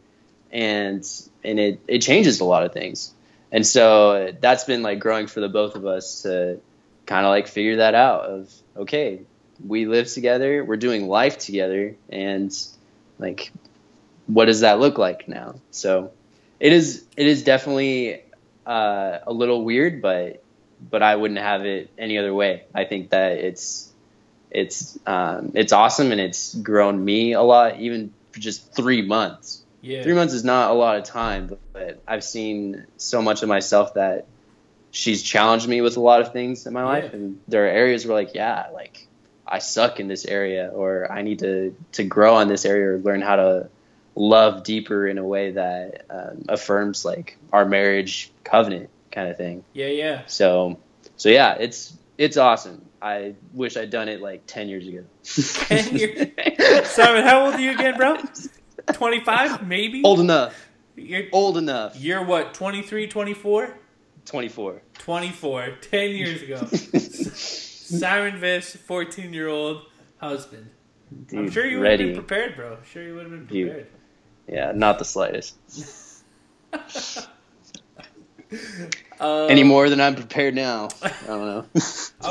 and and it it changes a lot of things. And so that's been like growing for the both of us to kind of like figure that out of, okay, we live together, we're doing life together, and like, what does that look like now? So it is, it is definitely uh, a little weird, but, but I wouldn't have it any other way. I think that it's, it's, um, it's awesome. And it's grown me a lot, even for just three months. Yeah. Three months is not a lot of time, but, but I've seen so much of myself that she's challenged me with a lot of things in my life, yeah. and there are areas where like, yeah, like I suck in this area, or I need to, to grow on this area, or learn how to love deeper in a way that um, affirms like our marriage covenant kind of thing. Yeah. Yeah. So, so yeah, it's, it's awesome. I wish I'd done it like ten years ago. ten years? Simon, how old are you again, bro? twenty-five, maybe? Old enough. You're old enough. You're what? twenty-three, twenty-four? twenty-four. twenty-four. ten years ago. Simon Viss, fourteen-year-old husband. Dude, I'm sure you would have been prepared, bro. I'm sure you would have been prepared. Dude. Yeah, not the slightest. um, Any more than I'm prepared now. I don't know.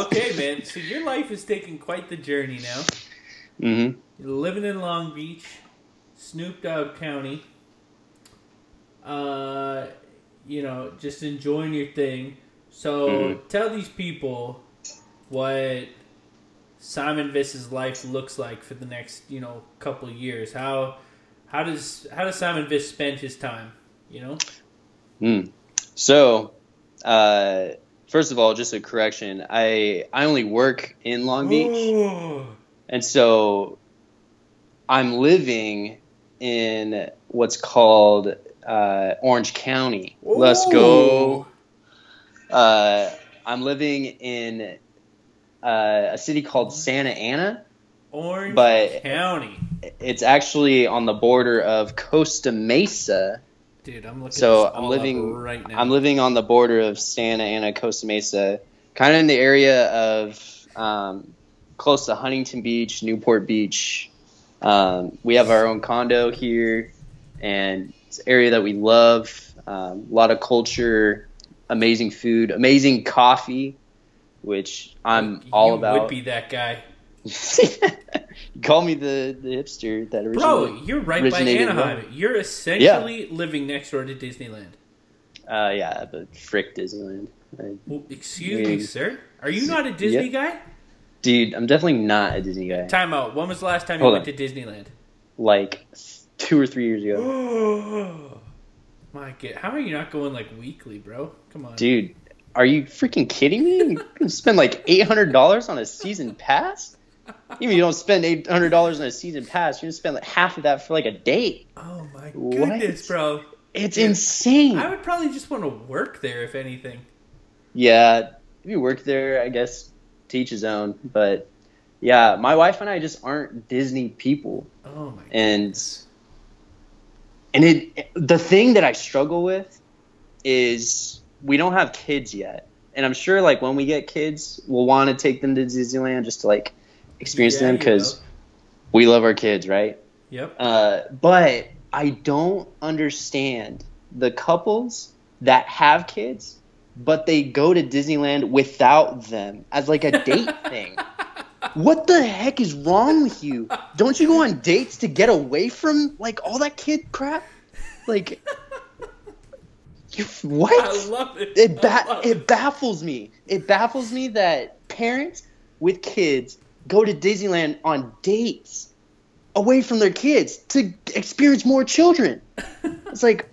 Okay, man. So your life is taking quite the journey now. Mm-hmm. You're living in Long Beach, Snoop Dogg County. Uh... You know, just enjoying your thing. So mm. tell these people what Simon Viss's life looks like for the next, you know, couple of years. How how does how does Simon Viss spend his time? You know. Mm. So, uh, first of all, just a correction. I I only work in Long Beach, Ooh. and so I'm living in what's called. Uh, Orange County. Ooh. Let's go. Uh, I'm living in uh, a city called Santa Ana. Orange but County. It's actually on the border of Costa Mesa. Dude, I'm looking. So I'm living right now. I'm living on the border of Santa Ana, Costa Mesa, kind of in the area of um, close to Huntington Beach, Newport Beach. Um, we have our own condo here, and it's an area that we love. Um, a lot of culture, amazing food, amazing coffee, which I'm you all about. You would be that guy. You call me the, the hipster that originated. Bro, you're right by Anaheim. From. You're essentially yeah. living next door to Disneyland. Uh, yeah, but frick Disneyland. I, well, excuse I mean, me, sir. Are you not a Disney yeah. guy? Dude, I'm definitely not a Disney guy. Time out. When was the last time Hold you on. went to Disneyland? Like two or three years ago. My God. How are you not going like weekly, bro? Come on. Dude, are you freaking kidding me? You can spend like eight hundred dollars on a season pass? Even if you don't spend eight hundred dollars on a season pass, you're going to spend like half of that for like a date. Oh my goodness, what? Bro. It's Dude, insane. I would probably just want to work there, if anything. Yeah. If you work there, I guess, to each his own. But yeah, my wife and I just aren't Disney people. Oh my goodness. And, and it, the thing that I struggle with is we don't have kids yet. And I'm sure like when we get kids, we'll want to take them to Disneyland just to like – experience yeah, them because we love our kids, right? Yep. Uh, but I don't understand the couples that have kids, but they go to Disneyland without them as like a date thing. What the heck is wrong with you? Don't you go on dates to get away from like all that kid crap? Like, you, what? I love it. It, ba- I love it. It baffles me. It baffles me that parents with kids go to Disneyland on dates away from their kids to experience more children. It's like,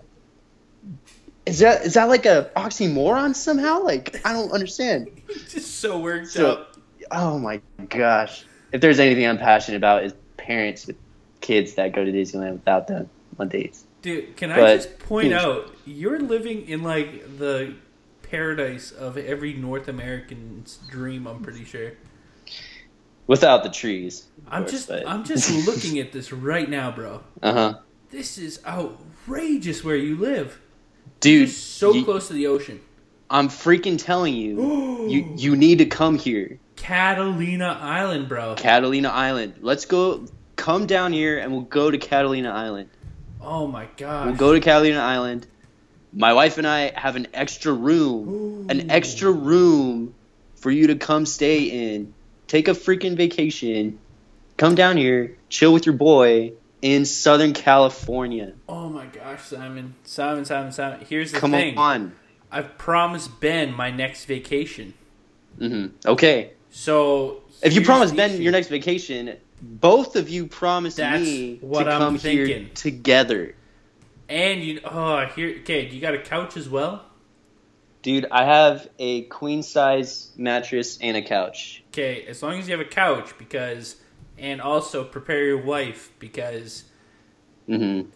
is that is that like a oxymoron somehow? Like, I don't understand. It's just so worked so, up. Oh my gosh. If there's anything I'm passionate about is parents with kids that go to Disneyland without them on dates. Dude, can I but, just point you know, out, you're living in like the paradise of every North American's dream, I'm pretty sure. Without the trees. I'm course, just but. I'm just looking at this right now, bro. Uh-huh. This is outrageous where you live. Dude. You're so you, close to the ocean. I'm freaking telling you. Ooh. You you need to come here. Catalina Island, bro. Catalina Island. Let's go come down here and we'll go to Catalina Island. Oh my gosh. We'll go to Catalina Island. My wife and I have an extra room. Ooh. An extra room for you to come stay in. Take a freaking vacation, come down here, chill with your boy in Southern California. Oh my gosh, Simon. Simon, Simon, Simon. Here's the come thing. Come on. I've promised Ben my next vacation. Mm-hmm. Okay. So if you promise Ben issue. your next vacation, both of you promise That's me what to I'm come thinking. here together. And you oh here okay, do you got a couch as well? Dude, I have a queen-size mattress and a couch. Okay, as long as you have a couch, because... And also, prepare your wife, because... Mm-hmm.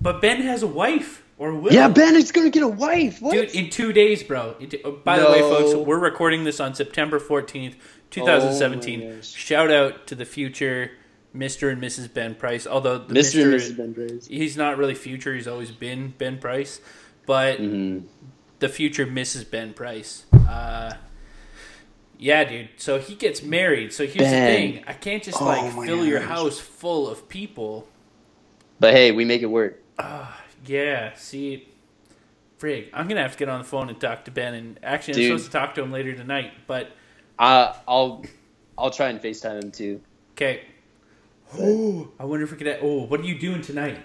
But Ben has a wife, or will. Yeah, Ben is going to get a wife! What? Dude, in two days, bro. By no. the way, folks, we're recording this on September fourteenth, twenty seventeen. Oh, shout out to the future Mister and Missus Ben Price. Although... The Mister and Missus Ben Price. He's not really future, he's always been Ben Price. But... Mm-hmm. The future Missus Ben Price. Uh, yeah, dude. So he gets married. So here's ben. the thing. I can't just, oh, like, fill gosh. your house full of people. But, hey, we make it work. Uh, yeah. See, frig, I'm going to have to get on the phone and talk to Ben. And actually, dude, I'm supposed to talk to him later tonight. But uh, I'll I'll try and FaceTime him, too. Okay. Oh, I wonder if we could – oh, what are you doing tonight?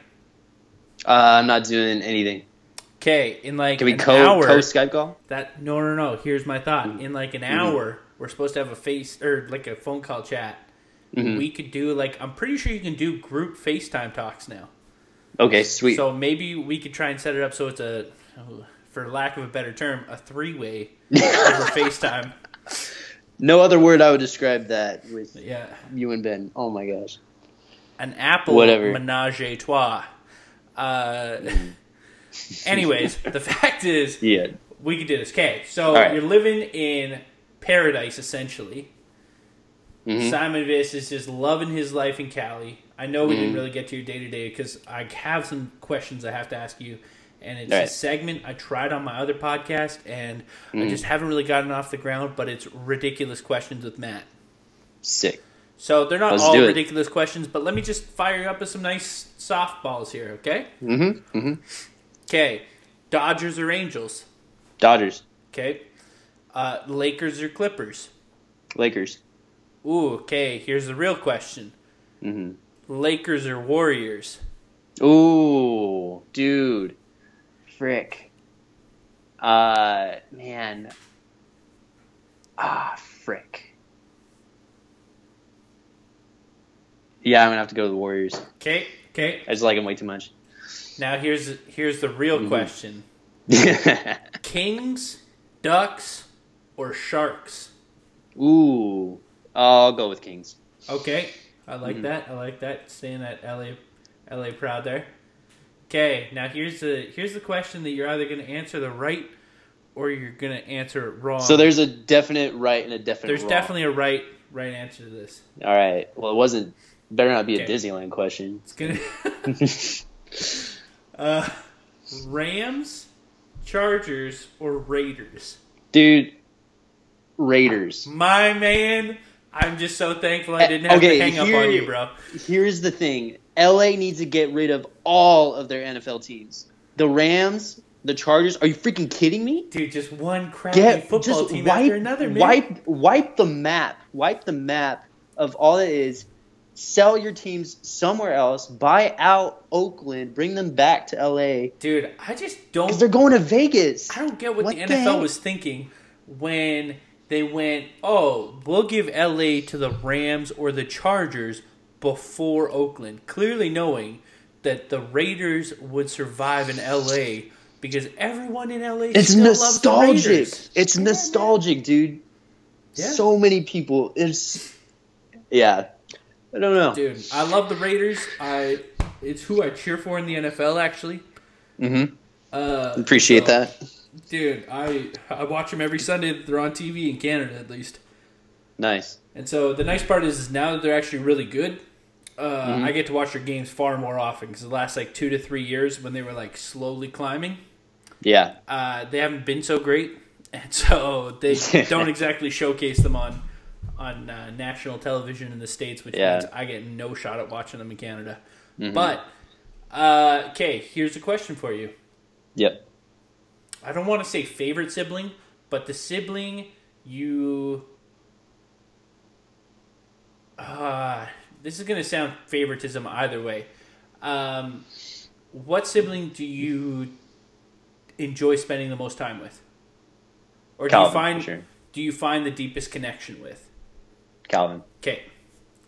Uh, I'm not doing anything. Okay, in like Can we an co- hour, co- Skype call? That no, no, no. Here's my thought. In like an mm-hmm. hour, we're supposed to have a face or like a phone call chat. Mm-hmm. We could do like I'm pretty sure you can do group FaceTime talks now. Okay, sweet. So maybe we could try and set it up so it's a, for lack of a better term, a three-way over FaceTime. No other word I would describe that with yeah. you and Ben. Oh my gosh, an apple Whatever. menage a trois. Uh, mm. Anyways, the fact is, yeah. We can do this. Okay, so right. You're living in paradise, essentially. Mm-hmm. Simon Viss is just loving his life in Cali. I know we mm-hmm. didn't really get to your day-to-day because I have some questions I have to ask you. And it's right. a segment I tried on my other podcast, and mm-hmm. I just haven't really gotten off the ground, but it's ridiculous questions with Matt. Sick. So they're not Let's all ridiculous questions, but let me just fire you up with some nice softballs here, okay? Mm-hmm. Mm-hmm. Okay. Dodgers or Angels? Dodgers. Okay. Uh, Lakers or Clippers? Lakers. Ooh, okay. Here's the real question. Mm-hmm. Lakers or Warriors? Ooh, dude. Frick. Uh, man. Ah, frick. Yeah, I'm going to have to go with the Warriors. Okay, okay. I just like them way too much. Now, here's here's the real mm-hmm. question. Kings, Ducks, or Sharks? Ooh. I'll go with Kings. Okay. I like mm-hmm. that. I like that. Staying at L A L A proud there. Okay. Now, here's the here's the question that you're either going to answer the right or you're going to answer it wrong. So there's a definite right and a definite There's wrong. definitely a right right answer to this. All right. Well, it wasn't better not be okay. a Disneyland question. It's going to uh Rams, Chargers, or Raiders? Dude, Raiders. My man, I'm just so thankful I didn't have okay, to hang here, up on you, bro. Here's the thing. L A needs to get rid of all of their N F L teams. The Rams, the Chargers. Are you freaking kidding me? Dude, just one crappy get, football just team wipe, after another, man. Wipe, wipe the map. Wipe the map of all it is. Sell your teams somewhere else. Buy out Oakland. Bring them back to L A. Dude, I just don't. Because they're going to Vegas. I don't get what, what the, the N F L was thinking when they went, oh, we'll give L A to the Rams or the Chargers before Oakland. Clearly knowing that the Raiders would survive in L A because everyone in L A it's still nostalgic. loves the Raiders. It's yeah, nostalgic, man. dude. Yeah. So many people. It's yeah. I don't know. Dude, I love the Raiders. I It's who I cheer for in the N F L, actually. Mm-hmm. Uh, Appreciate so, that. Dude, I I watch them every Sunday that they're on T V in Canada, at least. Nice. And so the nice part is, is now that they're actually really good, uh, mm-hmm. I get to watch their games far more often. Because the last, like, two to three years when they were, like, slowly climbing, yeah, uh, they haven't been so great. And so they don't exactly showcase them on... on uh, national television in the States, which yeah. means I get no shot at watching them in Canada. Mm-hmm. But, uh, okay, here's a question for you. Yep. I don't want to say favorite sibling, but the sibling you... Uh, this is going to sound favoritism either way. Um, what sibling do you enjoy spending the most time with? Or do Calvin, you find for sure. do you find the deepest connection with? Calvin. Okay.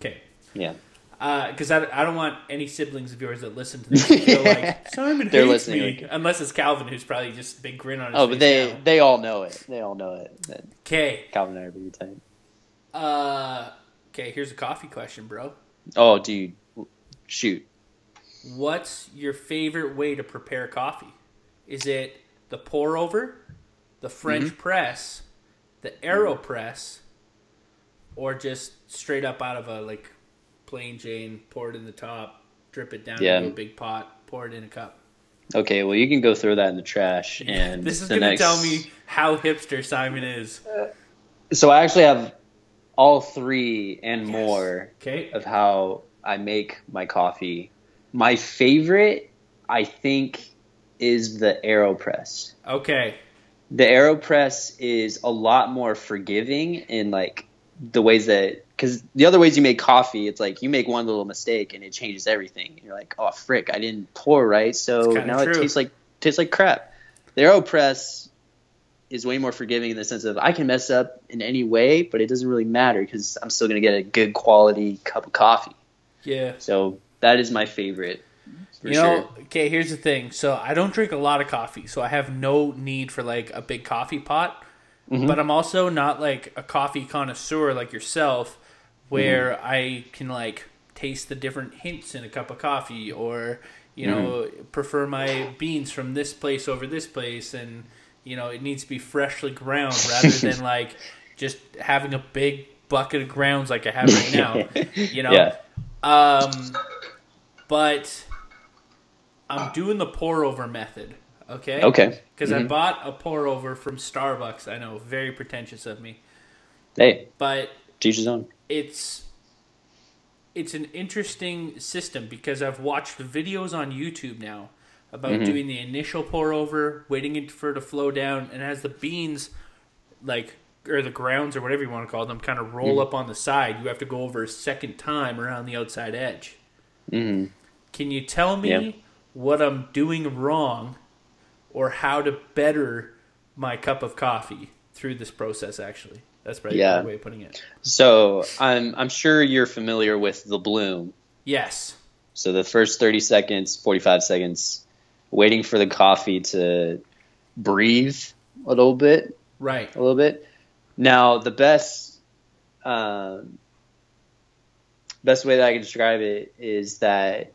Okay. Yeah. Because uh, I, I don't want any siblings of yours that listen to this. They're like, Simon They're hates me. Like... Unless it's Calvin, who's probably just a big grin on his face. Oh, but they, they all know it. They all know it. Okay. Calvin and I are pretty tight. Uh, okay, here's a coffee question, bro. Oh, dude. Shoot. What's your favorite way to prepare coffee? Is it the pour over, the French mm-hmm. press, the AeroPress, or just straight up out of a like plain Jane, pour it in the top, drip it down yeah. into a big pot, pour it in a cup. Okay, well you can go throw that in the trash. And this is going to next... tell me how hipster Simon is. So I actually have all three and yes. more okay. of how I make my coffee. My favorite, I think, is the AeroPress. Okay. The AeroPress is a lot more forgiving in like the ways that – because the other ways you make coffee, it's like you make one little mistake and it changes everything. You're like, oh, frick, I didn't pour right, so now true. it tastes like tastes like crap. The AeroPress is way more forgiving in the sense of I can mess up in any way, but it doesn't really matter because I'm still going to get a good quality cup of coffee. Yeah. So that is my favorite. For you sure. know, okay, here's the thing. So I don't drink a lot of coffee, so I have no need for, like, a big coffee pot. Mm-hmm. But I'm also not, like, a coffee connoisseur like yourself where mm-hmm. I can, like, taste the different hints in a cup of coffee or, you mm-hmm. know, prefer my beans from this place over this place and, you know, it needs to be freshly ground rather than like just having a big bucket of grounds like I have right now, you know? Yeah. Um, but I'm doing the pour over method. Okay. Okay. Because mm-hmm. I bought a pour over from Starbucks. I know, very pretentious of me. Hey. But teach his own. It's it's an interesting system because I've watched videos on YouTube now about mm-hmm. doing the initial pour over, waiting for it to flow down, and as the beans, like, or the grounds or whatever you want to call them, kind of roll mm-hmm. up on the side, you have to go over a second time around the outside edge. Mm-hmm. Can you tell me yeah. what I'm doing wrong or how to better my cup of coffee through this process, actually? That's probably yeah. a good way of putting it. So I'm I'm sure you're familiar with the bloom. Yes. So the first thirty seconds, forty-five seconds, waiting for the coffee to breathe a little bit. Right. A little bit. Now, the best uh, best way that I can describe it is that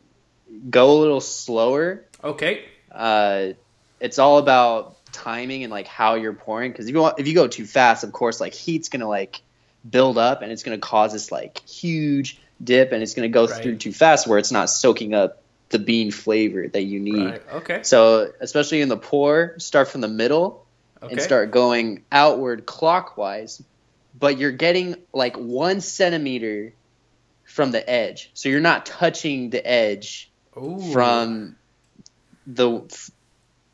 go a little slower. Okay. Uh, it's all about timing and like how you're pouring, because if you want, if you go too fast, of course, like heat's gonna like build up and it's gonna cause this like huge dip, and it's gonna go right. through too fast where it's not soaking up the bean flavor that you need. Right. Okay. So especially in the pour, start from the middle okay. and start going outward clockwise, but you're getting like one centimeter from the edge, so you're not touching the edge Ooh. from the.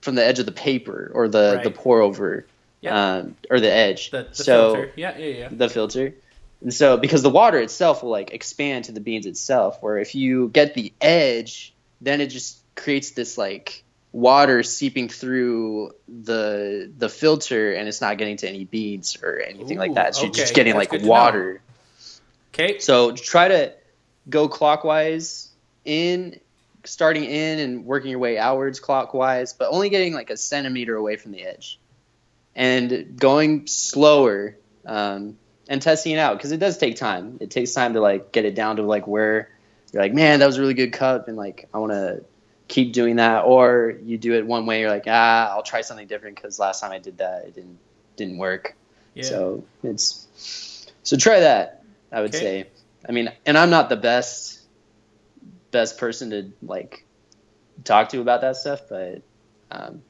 From the edge of the paper or the, right. the pour over, yeah. um, or the edge. The, the so, filter, yeah, yeah, yeah. The filter, and so because the water itself will like expand to the beans itself. Where if you get the edge, then it just creates this like water seeping through the the filter, and it's not getting to any beans or anything Ooh, like that. So okay. you're just getting That's like water. Okay. So try to go clockwise in. Starting in and working your way outwards clockwise, but only getting like a centimeter away from the edge and going slower, um, and testing it out. Because it does take time. It takes time to like get it down to like where you're like, man, that was a really good cup. And like, I want to keep doing that. Or you do it one way. You're like, ah, I'll try something different. Cause last time I did that, it didn't, didn't work. Yeah. So it's, so try that. I would okay. say, I mean, and I'm not the best, best person to like talk to about that stuff, but um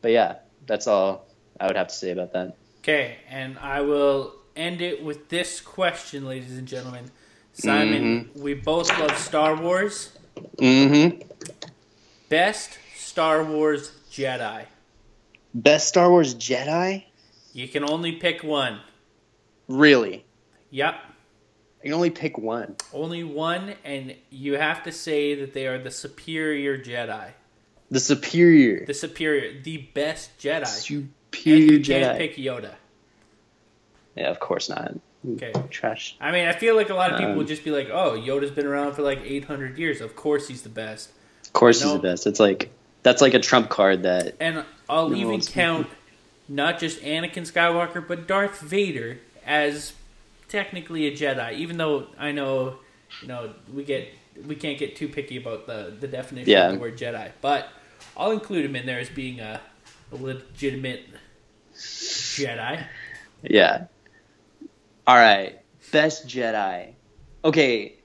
but yeah, that's all I would have to say about that. Okay, and I will end it with this question, ladies and gentlemen. Simon, mm-hmm. we both love Star Wars. Mm-hmm. Best Star Wars Jedi. Best Star Wars Jedi? You can only pick one. Really? Yep. I can only pick one. Only one, and you have to say that they are the superior Jedi. The superior. The superior. The best Jedi. Superior and you Jedi. You can't pick Yoda. Yeah, of course not. Okay. Trash. I mean, I feel like a lot of people um, would just be like, oh, Yoda's been around for like eight hundred years. Of course he's the best. Of course nope. he's the best. It's like, that's like a trump card that... And I'll even count not just Anakin Skywalker, but Darth Vader as... technically a Jedi, even though I know, you know, we get we can't get too picky about the, the definition yeah. of the word Jedi, but I'll include him in there as being a, a legitimate Jedi. Yeah. All right. Best Jedi. Okay.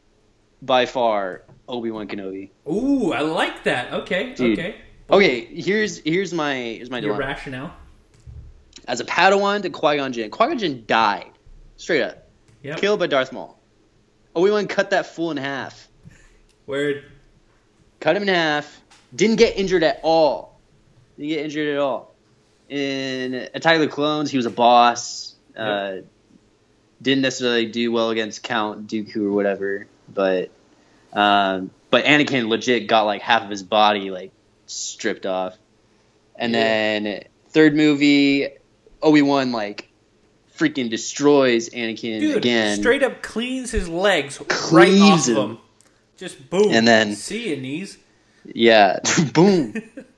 By far, Obi-Wan Kenobi. Ooh, I like that. Okay. Dude. Okay. Okay. Here's here's my here's my Your dilemma. rationale. As a Padawan to Qui-Gon Jinn, Qui-Gon Jinn died straight up. Yep. Killed by Darth Maul. Obi-Wan cut that fool in half. Word. Cut him in half. Didn't get injured at all. Didn't get injured at all. In Attack of the Clones, he was a boss. Yep. Uh, didn't necessarily do well against Count Dooku or whatever. But um, but Anakin legit got like half of his body like stripped off. And yeah. then third movie, Obi-Wan like... freaking destroys Anakin Dude, again. Straight up cleans his legs cleans right off him. Of him. Just boom. And then see your knees. Yeah, boom.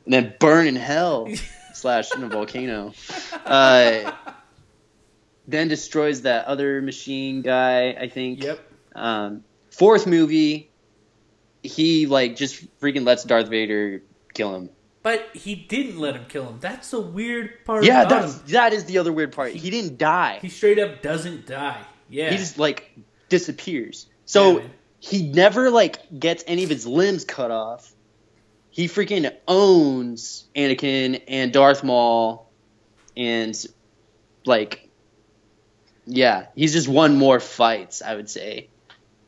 And then burn in hell slash in a volcano. Uh, then destroys that other machine guy. I think. Yep. Um, fourth movie, he like just freaking lets Darth Vader kill him. But he didn't let him kill him. That's the weird part yeah, about that's, him. Yeah, that is the other weird part. He, he didn't die. He straight up doesn't die. Yeah. He just, like, disappears. So yeah, he never, like, gets any of his limbs cut off. He freaking owns Anakin and Darth Maul and, like, yeah. He's just won more fights, I would say.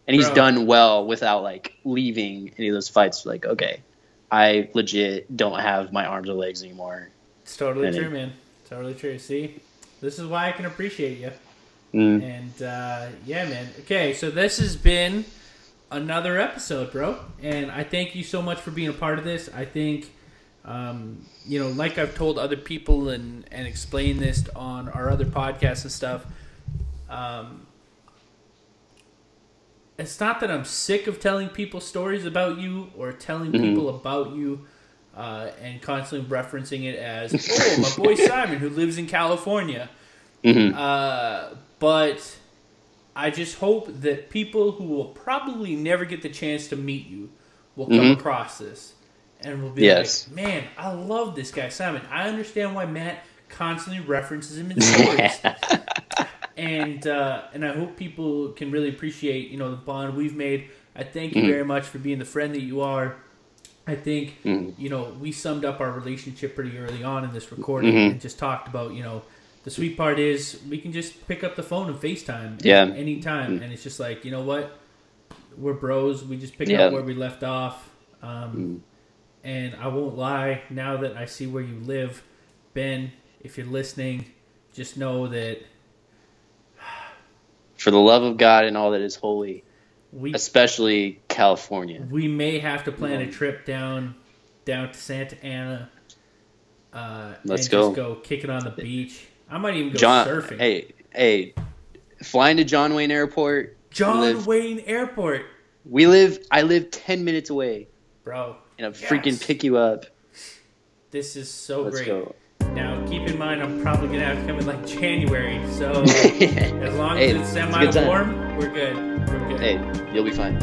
And he's Bro. done well without, like, leaving any of those fights. Like, okay. I legit don't have my arms or legs anymore. It's totally true, man. Totally true. See? This is why I can appreciate you. Mm. And, uh, yeah, man. Okay, so this has been another episode, bro. And I thank you so much for being a part of this. I think, um, you know, like I've told other people and, and explained this on our other podcasts and stuff, um, it's not that I'm sick of telling people stories about you or telling mm-hmm. people about you uh, and constantly referencing it as, oh, my boy Simon who lives in California. Mm-hmm. Uh, but I just hope that people who will probably never get the chance to meet you will come mm-hmm. across this and will be yes. like, man, I love this guy, Simon. I understand why Matt constantly references him in stories. And uh, and I hope people can really appreciate, you know, the bond we've made. I thank you mm-hmm. very much for being the friend that you are. I think, mm-hmm. you know, we summed up our relationship pretty early on in this recording mm-hmm. and just talked about, you know, the sweet part is we can just pick up the phone and FaceTime yeah. at any time. Mm-hmm. And it's just like, you know what? We're bros. We just pick yeah. up where we left off. Um, mm-hmm. And I won't lie, now that I see where you live, Ben, if you're listening, just know that... For the love of God and all that is holy, we, especially California. We may have to plan a trip down down to Santa Ana. Uh, Let's and go. Just go kick it on the beach. I might even go John, surfing. Hey, hey, flying to John Wayne Airport. John live, Wayne Airport. We live. I live ten minutes away, bro. And I'll yes. freaking pick you up. This is so Let's great. Go. Now, keep in mind, I'm probably going to have to come in, like, January. So, as long hey, as it's semi-warm, we're good. We're good. Hey, you'll be fine.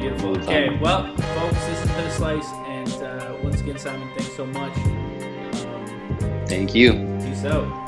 Beautiful. Be okay, fine. Well, folks, this has been a slice. And uh, once again, Simon, thanks so much. Um, Thank you. Peace out.